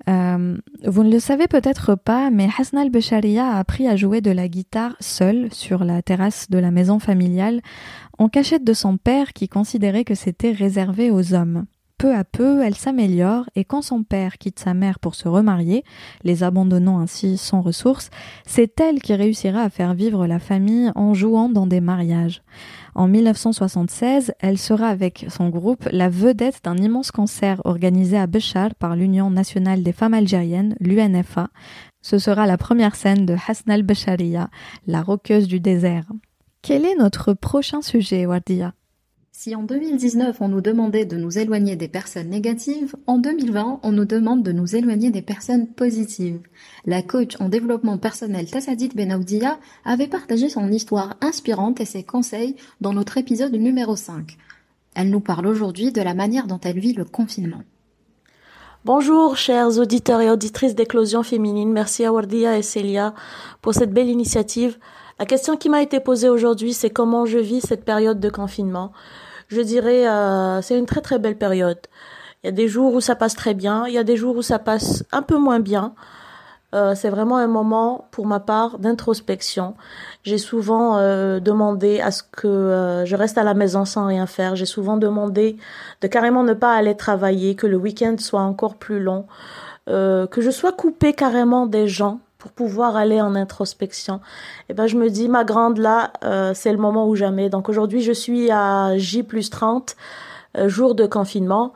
Euh, vous ne le savez peut-être pas, mais Hasna El Bécharia a appris à jouer de la guitare seule sur la terrasse de la maison familiale, en cachette de son père qui considérait que c'était réservé aux hommes. Peu à peu, elle s'améliore et quand son père quitte sa mère pour se remarier, les abandonnant ainsi sans ressources, c'est elle qui réussira à faire vivre la famille en jouant dans des mariages. En dix-neuf cent soixante-seize, elle sera avec son groupe la vedette d'un immense concert organisé à Béchar par l'Union nationale des femmes algériennes, l'U N F A. Ce sera la première scène de Hasna El Bécharia, la roqueuse du désert. Quel est notre prochain sujet, Wardia ? Si en deux mille dix-neuf, on nous demandait de nous éloigner des personnes négatives, en deux mille vingt, on nous demande de nous éloigner des personnes positives. La coach en développement personnel Tassadit Ben Aoudia avait partagé son histoire inspirante et ses conseils dans notre épisode numéro cinq. Elle nous parle aujourd'hui de la manière dont elle vit le confinement. Bonjour chers auditeurs et auditrices d'Éclosion féminine, merci à Wardia et Célia pour cette belle initiative. La question qui m'a été posée aujourd'hui, c'est comment je vis cette période de confinement. Je dirais, euh, c'est une très très belle période. Il y a des jours où ça passe très bien, il y a des jours où ça passe un peu moins bien. Euh, c'est vraiment un moment, pour ma part, d'introspection. J'ai souvent euh, demandé à ce que euh, je reste à la maison sans rien faire. J'ai souvent demandé de carrément ne pas aller travailler, que le week-end soit encore plus long, euh, que je sois coupée carrément des gens pour pouvoir aller en introspection. Et ben je me dis, ma grande là, euh, c'est le moment ou jamais. Donc aujourd'hui, je suis à J plus trente, euh, jour de confinement.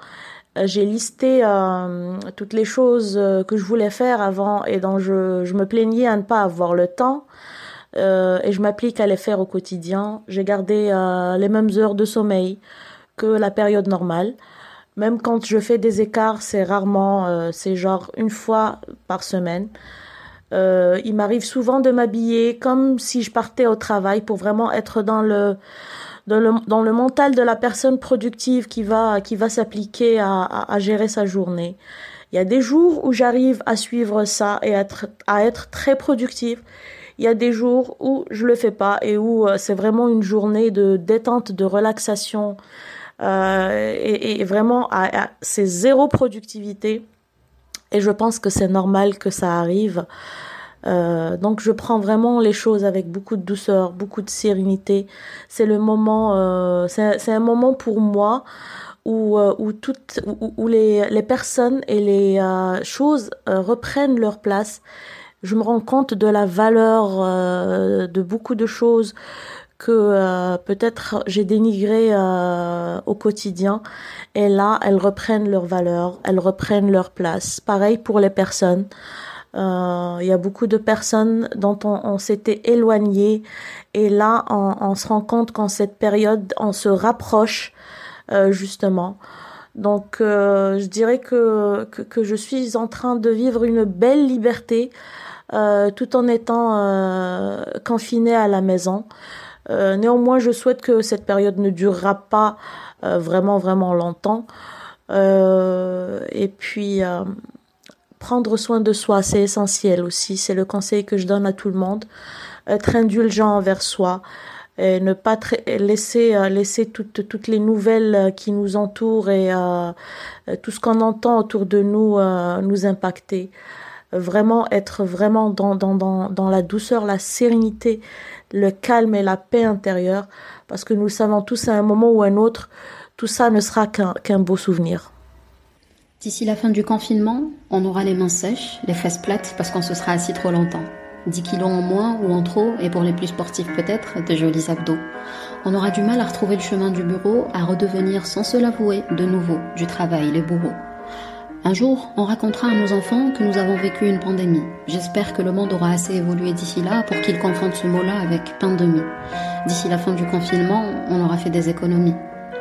Euh, j'ai listé euh, toutes les choses euh, que je voulais faire avant et dont je, je me plaignais à ne pas avoir le temps. Euh, et je m'applique à les faire au quotidien. J'ai gardé euh, les mêmes heures de sommeil que la période normale. Même quand je fais des écarts, c'est rarement, euh, c'est genre une fois par semaine. Euh, il m'arrive souvent de m'habiller comme si je partais au travail pour vraiment être dans le, dans le, dans le mental de la personne productive qui va, qui va s'appliquer à, à, à gérer sa journée. Il y a des jours où j'arrive à suivre ça et à être, à être très productive. Il y a des jours où je le fais pas et où euh, c'est vraiment une journée de détente, de relaxation. Euh, et, et vraiment, à, à, c'est zéro productivité. Et je pense que c'est normal que ça arrive. Euh, donc je prends vraiment les choses avec beaucoup de douceur, beaucoup de sérénité. C'est le moment, euh, c'est, c'est un moment pour moi où euh, où toutes, où, où les les personnes et les euh, choses euh, reprennent leur place. Je me rends compte de la valeur euh, de beaucoup de choses que euh, peut-être j'ai dénigré euh, au quotidien, et là elles reprennent leur valeur, elles reprennent leur place. Pareil pour les personnes, il euh, y a beaucoup de personnes dont on, on s'était éloigné, et là on, on se rend compte qu'en cette période on se rapproche euh, justement. Donc euh, je dirais que, que que je suis en train de vivre une belle liberté euh, tout en étant euh, confinée à la maison. Euh, néanmoins, je souhaite que cette période ne durera pas euh, vraiment, vraiment longtemps. Euh, et puis, euh, prendre soin de soi, c'est essentiel aussi. C'est le conseil que je donne à tout le monde. Être indulgent envers soi et ne pas tra- laisser, euh, laisser toutes, toutes les nouvelles qui nous entourent et euh, tout ce qu'on entend autour de nous euh, nous impacter. Vraiment être vraiment dans, dans, dans, dans la douceur, la sérénité, le calme et la paix intérieure, parce que nous le savons tous, à un moment ou à un autre, tout ça ne sera qu'un, qu'un beau souvenir. D'ici la fin du confinement, on aura les mains sèches, les fesses plates, parce qu'on se sera assis trop longtemps. dix kilos en moins ou en trop, et pour les plus sportifs peut-être, de jolis abdos. On aura du mal à retrouver le chemin du bureau, à redevenir, sans se l'avouer, de nouveau, du travail, les bourreaux. Un jour, on racontera à nos enfants que nous avons vécu une pandémie. J'espère que le monde aura assez évolué d'ici là pour qu'ils confondent ce mot-là avec pandémie. D'ici la fin du confinement, on aura fait des économies.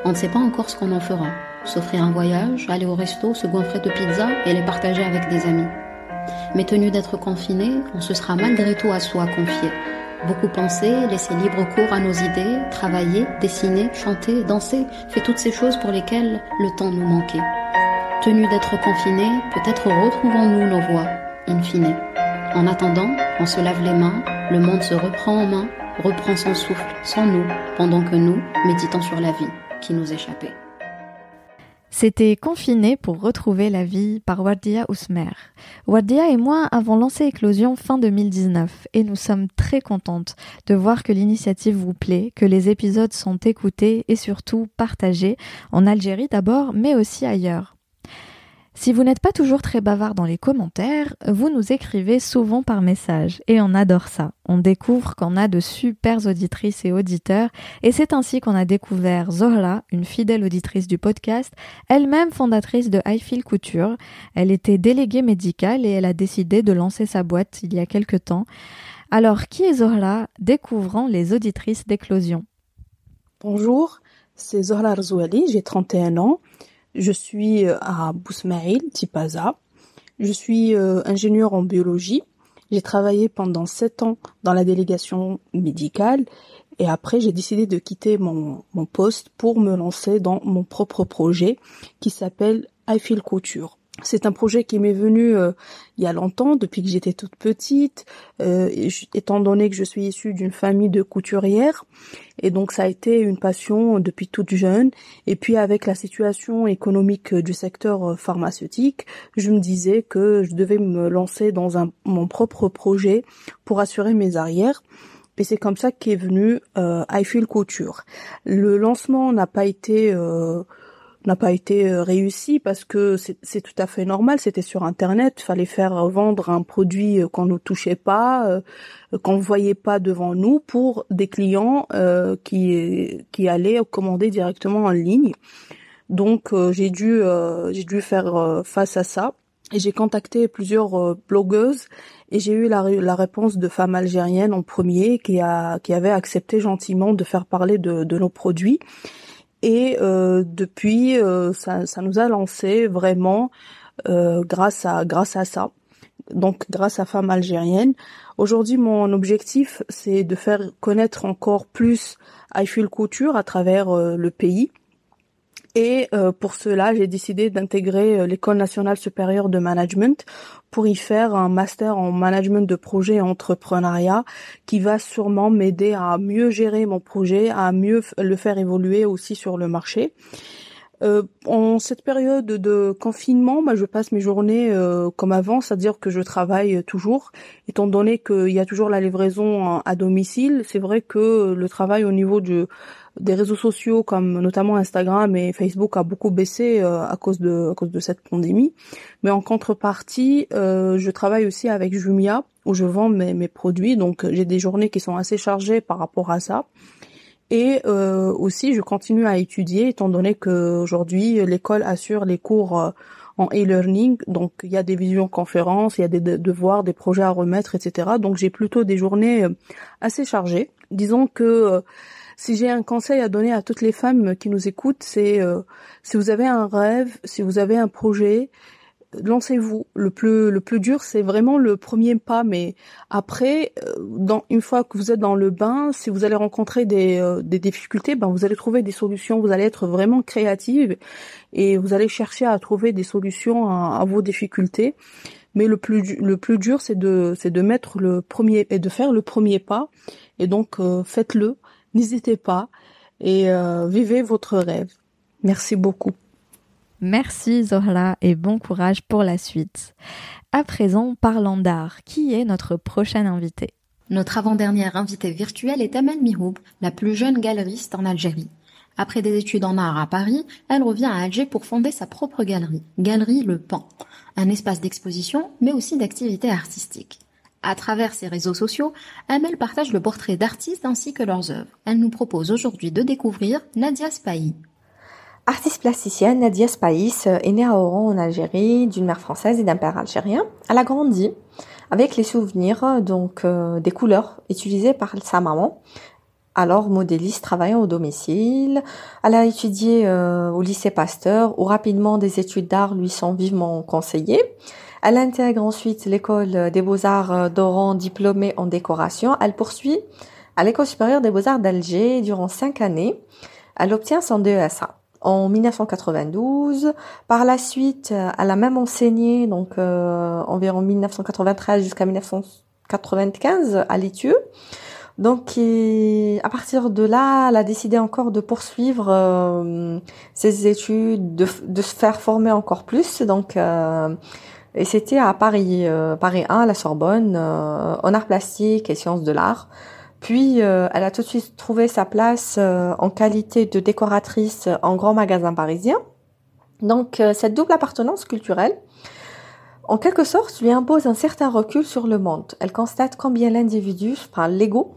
On ne sait pas encore ce qu'on en fera. S'offrir un voyage, aller au resto, se goinfrer de pizza et les partager avec des amis. Mais tenu d'être confiné, on se sera malgré tout à soi confié. Beaucoup penser, laisser libre cours à nos idées, travailler, dessiner, chanter, danser, faire toutes ces choses pour lesquelles le temps nous manquait. Tenu d'être confiné, peut-être retrouvons-nous nos voies, in fine. En attendant, on se lave les mains, le monde se reprend en main, reprend son souffle sans nous, pendant que nous méditons sur la vie qui nous échappait. C'était Confiné pour retrouver la vie par Wardia Ousmer. Wardia et moi avons lancé Éclosion fin deux mille dix-neuf et nous sommes très contentes de voir que l'initiative vous plaît, que les épisodes sont écoutés et surtout partagés, en Algérie d'abord, mais aussi ailleurs. Si vous n'êtes pas toujours très bavard dans les commentaires, vous nous écrivez souvent par message et on adore ça. On découvre qu'on a de super auditrices et auditeurs et c'est ainsi qu'on a découvert Zohra, une fidèle auditrice du podcast, elle-même fondatrice de IfilCouture. Elle était déléguée médicale et elle a décidé de lancer sa boîte il y a quelque temps. Alors, qui est Zohra? Découvrons les auditrices d'Éclosion. Bonjour, c'est Zohra Rzouali, j'ai trente et un ans. Je suis à Bousmaïl, Tipaza. Je suis euh, ingénieure en biologie. J'ai travaillé pendant sept ans dans la délégation médicale et après j'ai décidé de quitter mon, mon poste pour me lancer dans mon propre projet qui s'appelle IfilCouture. C'est un projet qui m'est venu euh, il y a longtemps, depuis que j'étais toute petite, euh, et je, étant donné que je suis issue d'une famille de couturières, et donc ça a été une passion depuis toute jeune. Et puis avec la situation économique du secteur pharmaceutique, je me disais que je devais me lancer dans un, mon propre projet pour assurer mes arrières. Et c'est comme ça qu'est venu euh, IfilCouture. Le lancement n'a pas été... Euh, n'a pas été réussi parce que c'est, c'est tout à fait normal, c'était sur Internet, fallait faire vendre un produit qu'on ne touchait pas, euh, qu'on ne voyait pas devant nous pour des clients euh, qui qui allaient commander directement en ligne. Donc euh, j'ai dû euh, j'ai dû faire euh, face à ça et j'ai contacté plusieurs euh, blogueuses et j'ai eu la la réponse de Femmes Algériennes en premier qui a qui avait accepté gentiment de faire parler de de nos produits. Et euh, depuis, euh, ça, ça nous a lancé vraiment euh, grâce à grâce à ça, donc grâce à Femmes Algériennes. Aujourd'hui, mon objectif, c'est de faire connaître encore plus IfilCouture à travers euh, le pays. Et euh, pour cela, j'ai décidé d'intégrer l'École nationale supérieure de management pour y faire un master en management de projet et entrepreneuriat qui va sûrement m'aider à mieux gérer mon projet, à mieux f- le faire évoluer aussi sur le marché. Euh, en cette période de confinement, bah, je passe mes journées euh, comme avant, c'est-à-dire que je travaille toujours. Étant donné qu'il y a toujours la livraison à domicile, c'est vrai que le travail au niveau du, des réseaux sociaux, comme notamment Instagram et Facebook, a beaucoup baissé euh, à cause de à cause de cette pandémie. Mais en contrepartie, euh, je travaille aussi avec Jumia, où je vends mes, mes produits, donc j'ai des journées qui sont assez chargées par rapport à ça. Et euh, aussi, je continue à étudier, étant donné qu'aujourd'hui, l'école assure les cours en e-learning. Donc, il y a des visioconférences, il y a des devoirs, des projets à remettre, et cetera. Donc, j'ai plutôt des journées assez chargées. Disons que euh, si j'ai un conseil à donner à toutes les femmes qui nous écoutent, c'est euh, si vous avez un rêve, si vous avez un projet... Lancez-vous. Le plus le plus dur, c'est vraiment le premier pas, mais après, dans une fois que vous êtes dans le bain, si vous allez rencontrer des euh, des difficultés, ben vous allez trouver des solutions, vous allez être vraiment créative et vous allez chercher à trouver des solutions à, à vos difficultés. Mais le plus le plus dur, c'est de c'est de mettre le premier et de faire le premier pas. Et donc euh, faites-le, n'hésitez pas et euh, vivez votre rêve. Merci beaucoup. Merci Zohra et bon courage pour la suite. À présent, parlons d'art. Qui est notre prochaine invitée? Notre avant-dernière invitée virtuelle est Amel Mihoub, la plus jeune galeriste en Algérie. Après des études en art à Paris, elle revient à Alger pour fonder sa propre galerie, Galerie Le Pan, un espace d'exposition mais aussi d'activités artistiques. À travers ses réseaux sociaux, Amel partage le portrait d'artistes ainsi que leurs œuvres. Elle nous propose aujourd'hui de découvrir Nadia Spahis. Artiste plasticienne, Nadia Spahis est née à Oran en Algérie, d'une mère française et d'un père algérien. Elle a grandi avec les souvenirs donc euh, des couleurs utilisées par sa maman, alors modéliste travaillant au domicile. Elle a étudié euh, au lycée Pasteur, où rapidement des études d'art lui sont vivement conseillées. Elle intègre ensuite l'école des beaux-arts d'Oran, diplômée en décoration. Elle poursuit à l'école supérieure des beaux-arts d'Alger durant cinq années. Elle obtient son D E S A. En dix-neuf cent quatre-vingt-douze, par la suite, elle a même enseigné donc euh, environ dix-neuf cent quatre-vingt-treize jusqu'à dix-neuf cent quatre-vingt-dix-neuf quatre-vingt-quinze à l'I T U. Donc, et à partir de là, elle a décidé encore de poursuivre euh, ses études, de, de se faire former encore plus. Donc, euh, et c'était à Paris, euh, Paris un, à la Sorbonne, euh, en arts plastiques et sciences de l'art. Puis, euh, elle a tout de suite trouvé sa place euh, en qualité de décoratrice en grand magasin parisien. Donc, euh, cette double appartenance culturelle, en quelque sorte, lui impose un certain recul sur le monde. Elle constate combien l'individu, enfin l'ego,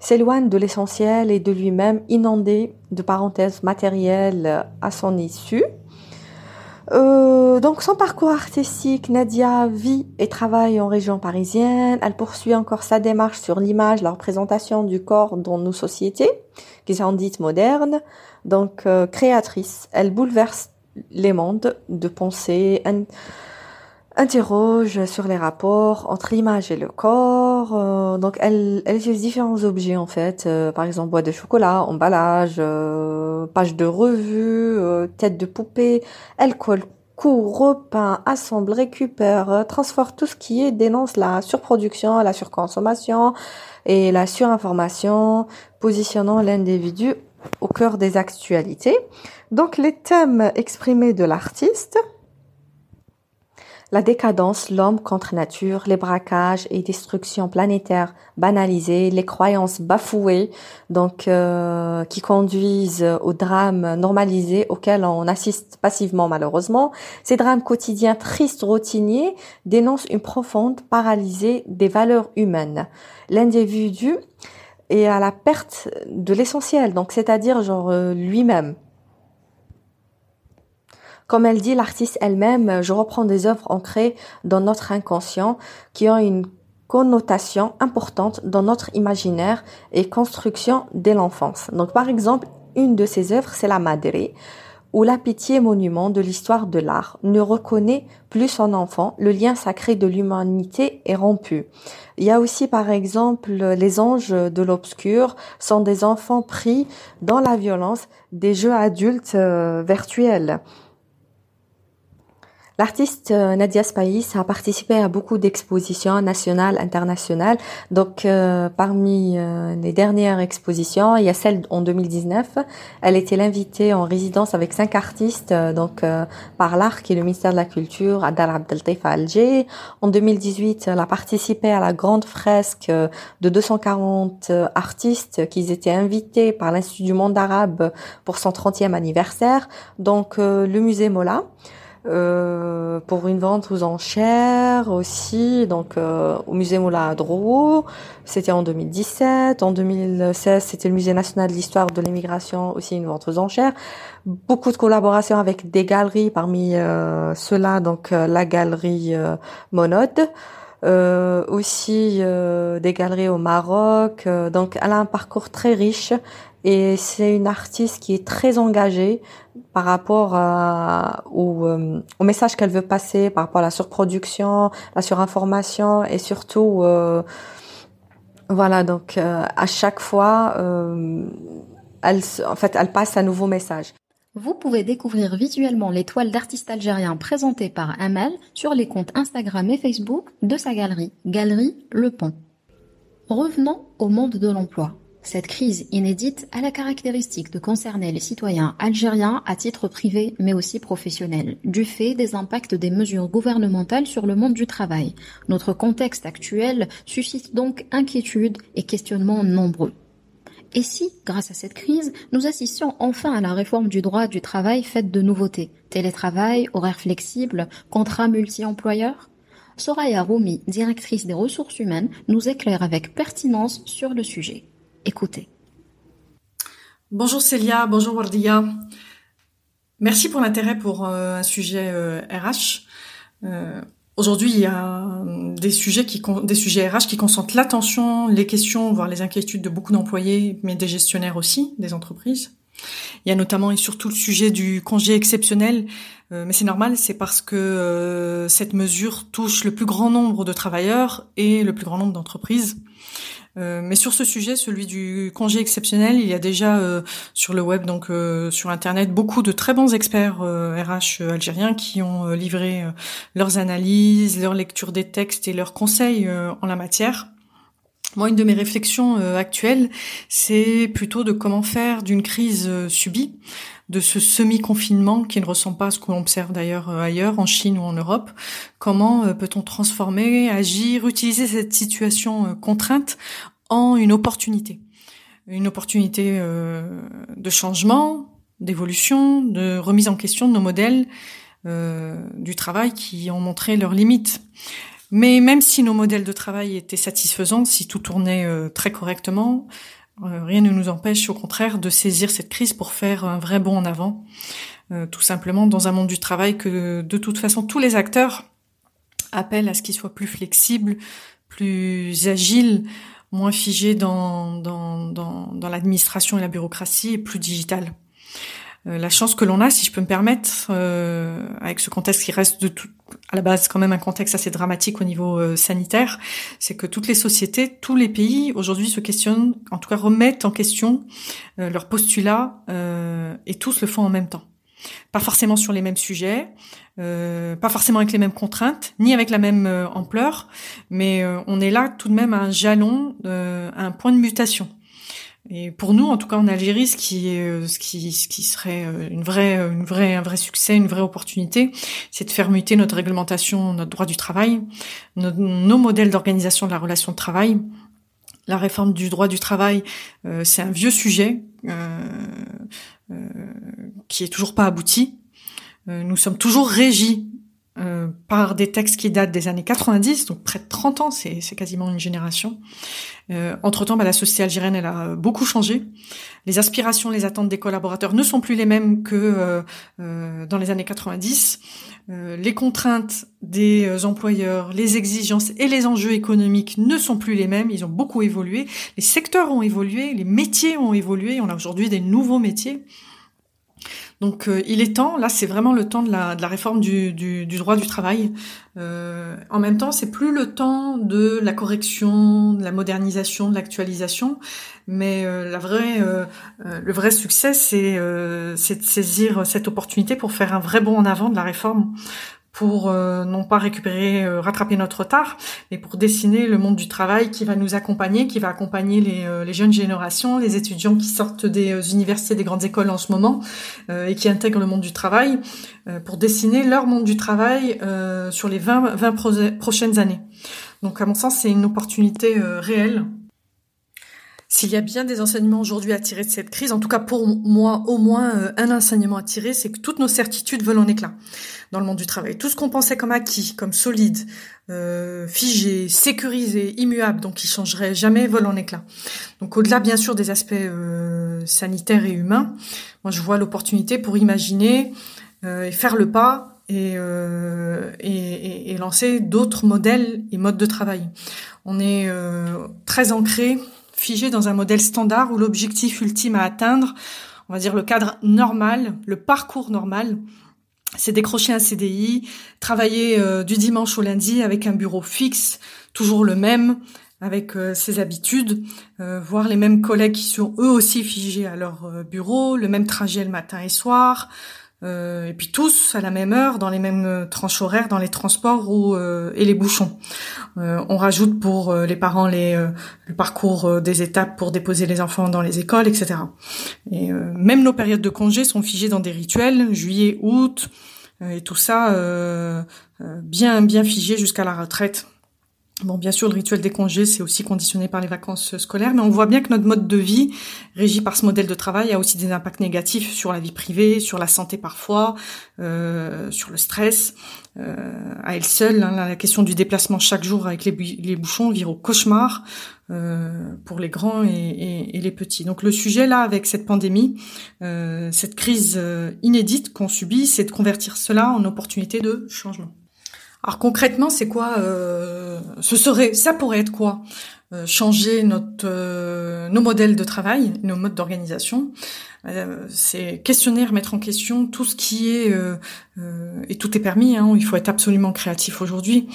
s'éloigne de l'essentiel et de lui-même, inondé de parenthèses matérielles à son issue. Euh, donc, son parcours artistique, Nadia vit et travaille en région parisienne. Elle poursuit encore sa démarche sur l'image, la représentation du corps dans nos sociétés, qui sont dites modernes. Donc, euh, créatrice, elle bouleverse les mondes de pensée, in- interroge sur les rapports entre l'image et le corps. Euh, donc, elle, elle utilise différents objets, en fait. Euh, par exemple, boîte de chocolat, emballage, euh, page de revue, euh, tête de poupée. Elle colle, court, repeint, assemble, récupère, euh, transforme tout ce qui est, dénonce la surproduction, la surconsommation et la surinformation, positionnant l'individu au cœur des actualités. Donc, les thèmes exprimés de l'artiste... La décadence, l'homme contre nature, les braquages et destructions planétaires banalisées, les croyances bafouées, donc euh, qui conduisent aux drames normalisés auxquels on assiste passivement malheureusement. Ces drames quotidiens tristes, routiniers, dénoncent une profonde paralysie des valeurs humaines. L'individu est à la perte de l'essentiel, donc c'est-à-dire genre euh, lui-même. Comme elle dit, l'artiste elle-même, je reprends des œuvres ancrées dans notre inconscient qui ont une connotation importante dans notre imaginaire et construction dès l'enfance. Donc, par exemple, une de ses œuvres, c'est la Madre, où la pitié monument de l'histoire de l'art ne reconnaît plus son enfant, le lien sacré de l'humanité est rompu. Il y a aussi, par exemple, les anges de l'obscur sont des enfants pris dans la violence des jeux adultes euh, virtuels. L'artiste Nadia Spahis a participé à beaucoup d'expositions nationales, internationales. Donc, euh, parmi euh, les dernières expositions, il y a celle en deux mille dix-neuf. Elle était l'invitée en résidence avec cinq artistes, euh, donc euh, par l'Arc et le ministère de la Culture, à Dar Abdeltaif à Alger. En deux mille dix-huit, elle a participé à la grande fresque de deux cent quarante artistes qui étaient invités par l'Institut du Monde Arabe pour son trentième anniversaire. Donc, euh, le musée Mola. Euh, pour une vente aux enchères aussi, donc euh, au musée Moulin à Drouot, c'était en deux mille dix-sept. En deux mille seize, c'était le musée national de l'histoire de l'immigration, aussi une vente aux enchères. Beaucoup de collaborations avec des galeries, parmi euh, ceux-là, donc euh, la galerie euh, Monode, euh, aussi euh, des galeries au Maroc. Euh, donc elle a un parcours très riche. Et c'est une artiste qui est très engagée par rapport à, au, euh, au message qu'elle veut passer, par rapport à la surproduction, la surinformation et surtout, euh, voilà, donc euh, à chaque fois, euh, elle, en fait, elle passe un nouveau message. Vous pouvez découvrir visuellement les toiles d'artistes algériens présentées par Amal sur les comptes Instagram et Facebook de sa galerie, Galerie Le Pont. Revenons au monde de l'emploi. Cette crise inédite a la caractéristique de concerner les citoyens algériens à titre privé mais aussi professionnel, du fait des impacts des mesures gouvernementales sur le monde du travail. Notre contexte actuel suscite donc inquiétudes et questionnements nombreux. Et si, grâce à cette crise, nous assistions enfin à la réforme du droit du travail faite de nouveautés, télétravail, horaires flexibles, contrats multi-employeurs ? Soraya Roumi, directrice des ressources humaines, nous éclaire avec pertinence sur le sujet. Écoutez. Bonjour Célia, bonjour Wardia. Merci pour l'intérêt pour euh, un sujet euh, R H. Euh, aujourd'hui, il y a des sujets qui des sujets R H qui concentrent l'attention, les questions, voire les inquiétudes de beaucoup d'employés, mais des gestionnaires aussi, des entreprises. Il y a notamment et surtout le sujet du congé exceptionnel, euh, mais c'est normal, c'est parce que euh, cette mesure touche le plus grand nombre de travailleurs et le plus grand nombre d'entreprises. Euh, mais sur ce sujet, celui du congé exceptionnel, il y a déjà euh, sur le web, donc euh, sur Internet, beaucoup de très bons experts euh, R H algériens qui ont euh, livré euh, leurs analyses, leurs lectures des textes et leurs conseils euh, en la matière. Moi, une de mes réflexions euh, actuelles, c'est plutôt de comment faire d'une crise euh, subie, de ce semi-confinement qui ne ressemble pas à ce qu'on observe d'ailleurs euh, ailleurs, en Chine ou en Europe. Comment euh, peut-on transformer, agir, utiliser cette situation euh, contrainte en une opportunité, une opportunité euh, de changement, d'évolution, de remise en question de nos modèles euh, du travail qui ont montré leurs limites. Mais même si nos modèles de travail étaient satisfaisants, si tout tournait euh, très correctement, euh, rien ne nous empêche au contraire de saisir cette crise pour faire un vrai bond en avant, euh, tout simplement dans un monde du travail que de toute façon tous les acteurs appellent à ce qu'il soit plus flexible, plus agile, moins figé dans, dans, dans, dans l'administration et la bureaucratie et plus digital. Euh, la chance que l'on a, si je peux me permettre, euh, avec ce contexte qui reste de tout, à la base quand même un contexte assez dramatique au niveau euh, sanitaire, c'est que toutes les sociétés, tous les pays aujourd'hui se questionnent, en tout cas remettent en question euh, leurs postulats euh, et tous le font en même temps. Pas forcément sur les mêmes sujets, euh, pas forcément avec les mêmes contraintes, ni avec la même euh, ampleur, mais euh, on est là tout de même à un jalon, euh, à un point de mutation. Et pour nous, en tout cas en Algérie, ce qui, euh, ce qui, ce qui serait une vraie, une vraie, un vrai succès, une vraie opportunité, c'est de faire muter notre réglementation, notre droit du travail, nos, nos modèles d'organisation de la relation de travail. La réforme du droit du travail, euh, c'est un vieux sujet euh, euh, qui est toujours pas abouti. Euh, nous sommes toujours régis euh, par des textes qui datent des années quatre-vingt-dix, donc près de trente ans, c'est, c'est quasiment une génération. Euh, entre-temps, bah, la société algérienne elle a beaucoup changé. Les aspirations, les attentes des collaborateurs ne sont plus les mêmes que euh, euh, dans les années quatre-vingt-dix. Euh, les contraintes des employeurs, les exigences et les enjeux économiques ne sont plus les mêmes. Ils ont beaucoup évolué. Les secteurs ont évolué, les métiers ont évolué. On a aujourd'hui des nouveaux métiers. Donc euh, il est temps, là c'est vraiment le temps de la, de la réforme du, du, du droit du travail. Euh, en même temps, c'est plus le temps de la correction, de la modernisation, de l'actualisation, mais euh, la vraie, euh, euh, le vrai succès c'est, euh, c'est de saisir cette opportunité pour faire un vrai bond en avant de la réforme, pour euh, non pas récupérer, euh, rattraper notre retard, mais pour dessiner le monde du travail qui va nous accompagner, qui va accompagner les, euh, les jeunes générations, les étudiants qui sortent des euh, universités, des grandes écoles en ce moment, euh, et qui intègrent le monde du travail, euh, pour dessiner leur monde du travail euh, sur les vingt, vingt pro- prochaines années. Donc à mon sens, c'est une opportunité euh, réelle. S'il y a bien des enseignements aujourd'hui à tirer de cette crise, en tout cas pour moi, au moins euh, un enseignement à tirer, c'est que toutes nos certitudes volent en éclats dans le monde du travail. Tout ce qu'on pensait comme acquis, comme solide, euh, figé, sécurisé, immuable, donc qui changerait jamais, vole en éclats. Donc au-delà bien sûr des aspects euh, sanitaires et humains, moi je vois l'opportunité pour imaginer euh, et faire le pas. Et, euh, et, et, et lancer d'autres modèles et modes de travail. On est euh, très ancré, figé dans un modèle standard où l'objectif ultime à atteindre, on va dire le cadre normal, le parcours normal, c'est décrocher un C D I, travailler euh, du dimanche au lundi avec un bureau fixe, toujours le même, avec euh, ses habitudes, euh, voir les mêmes collègues qui sont eux aussi figés à leur euh, bureau, le même trajet le matin et soir, Euh, et puis tous à la même heure, dans les mêmes tranches horaires, dans les transports ou euh, et les bouchons. Euh, on rajoute pour euh, les parents les, euh, le parcours euh, des étapes pour déposer les enfants dans les écoles, et cetera. Et euh, même nos périodes de congés sont figées dans des rituels, juillet, août, euh, et tout ça euh, euh, bien bien figé jusqu'à la retraite. Bon, bien sûr, le rituel des congés, c'est aussi conditionné par les vacances scolaires, mais on voit bien que notre mode de vie, régi par ce modèle de travail, a aussi des impacts négatifs sur la vie privée, sur la santé parfois, euh, sur le stress. Euh, à elle seule, hein, la question du déplacement chaque jour avec les, bu- les bouchons vire au cauchemar euh, pour les grands et, et, et les petits. Donc le sujet là, avec cette pandémie, euh, cette crise inédite qu'on subit, c'est de convertir cela en opportunité de changement. Alors concrètement, c'est quoi euh, ce serait, ça pourrait être quoi euh, changer notre, euh, nos modèles de travail, nos modes d'organisation. Euh, c'est questionner, remettre en question tout ce qui est euh, euh, et tout est permis. Hein, il faut être absolument créatif aujourd'hui.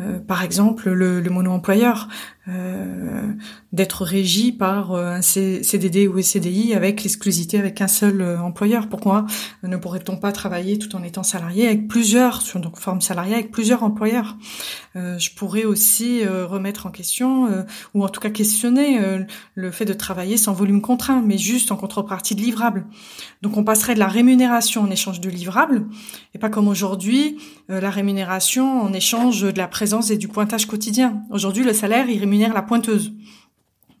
Euh, par exemple, le, le mono-employeur, euh, d'être régi par un C D D ou un C D I avec l'exclusivité avec un seul employeur. Pourquoi ne pourrait-on pas travailler tout en étant salarié avec plusieurs, donc forme salariée avec plusieurs employeurs? Euh, je pourrais aussi euh, remettre en question euh, ou en tout cas questionner euh, le fait de travailler sans volume contraint, mais juste en contrepartie de livrables. Donc on passerait de la rémunération en échange de livrables, et pas comme aujourd'hui, euh, la rémunération en échange de la présence et du pointage quotidien. Aujourd'hui, le salaire, il rémunère la pointeuse.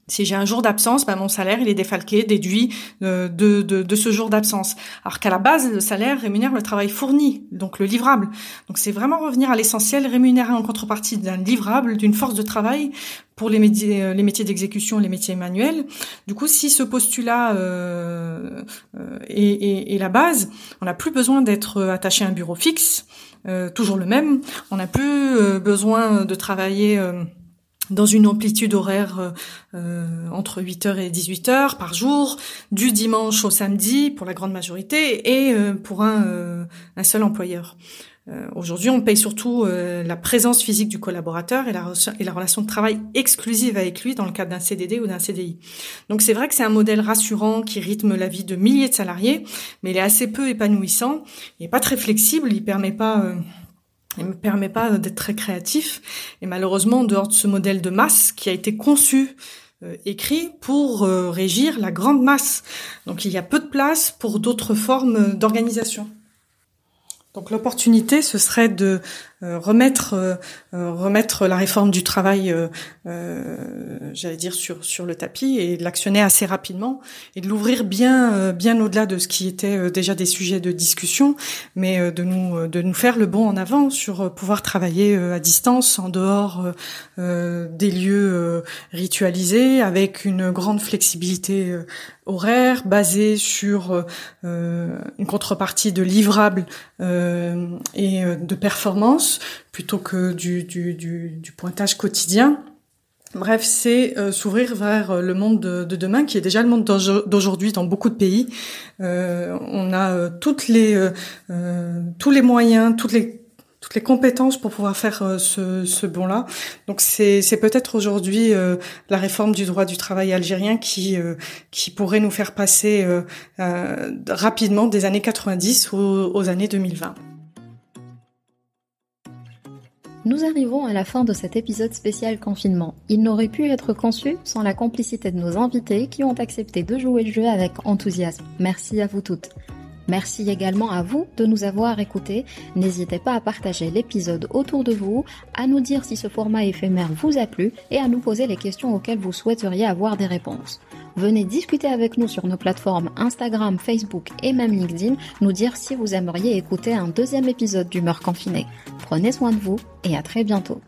Si j'ai un jour d'absence, ben mon salaire il est défalqué, déduit de, de, de, de ce jour d'absence. Alors qu'à la base, le salaire rémunère le travail fourni, donc le livrable. Donc c'est vraiment revenir à l'essentiel, rémunérer en contrepartie d'un livrable, d'une force de travail pour les métiers, les métiers d'exécution, les métiers manuels. Du coup, si ce postulat euh, euh, est, est, est la base, on n'a plus besoin d'être attaché à un bureau fixe, euh, toujours le même. On n'a plus euh, besoin de travailler... Euh, dans une amplitude horaire euh, entre huit heures et dix-huit heures par jour, du dimanche au samedi pour la grande majorité et euh, pour un, euh, un seul employeur. Euh, aujourd'hui, on paye surtout euh, la présence physique du collaborateur et la, et la relation de travail exclusive avec lui dans le cadre d'un C D D ou d'un C D I. Donc c'est vrai que c'est un modèle rassurant qui rythme la vie de milliers de salariés, mais il est assez peu épanouissant, il n'est pas très flexible, il ne permet pas... Euh, Il ne me permet pas d'être très créatif. Et malheureusement, en dehors de ce modèle de masse qui a été conçu, euh, écrit pour euh, régir la grande masse. Donc il y a peu de place pour d'autres formes d'organisation. Donc l'opportunité, ce serait de euh, remettre euh, remettre la réforme du travail, euh, euh, j'allais dire, sur sur le tapis et de l'actionner assez rapidement et de l'ouvrir bien euh, bien au-delà de ce qui était euh, déjà des sujets de discussion, mais euh, de nous euh, de nous faire le bond en avant sur euh, pouvoir travailler euh, à distance, en dehors euh, euh, des lieux euh, ritualisés, avec une grande flexibilité euh, horaire, basée sur euh, une contrepartie de livrables euh, et de performance plutôt que du, du, du, du pointage quotidien. Bref, c'est euh, s'ouvrir vers le monde de, de demain, qui est déjà le monde d'aujourd'hui dans beaucoup de pays. Euh, on a euh, toutes les, euh, tous les moyens, toutes les toutes les compétences pour pouvoir faire euh, ce, ce bond-là. Donc c'est, c'est peut-être aujourd'hui euh, la réforme du droit du travail algérien qui, euh, qui pourrait nous faire passer euh, euh, rapidement des années quatre-vingt-dix aux, aux années deux mille vingt. Nous arrivons à la fin de cet épisode spécial confinement. Il n'aurait pu être conçu sans la complicité de nos invités qui ont accepté de jouer le jeu avec enthousiasme. Merci à vous toutes. Merci également à vous de nous avoir écoutés. N'hésitez pas à partager l'épisode autour de vous, à nous dire si ce format éphémère vous a plu et à nous poser les questions auxquelles vous souhaiteriez avoir des réponses. Venez discuter avec nous sur nos plateformes Instagram, Facebook et même LinkedIn, nous dire si vous aimeriez écouter un deuxième épisode d'Humeur Confinée. Prenez soin de vous et à très bientôt.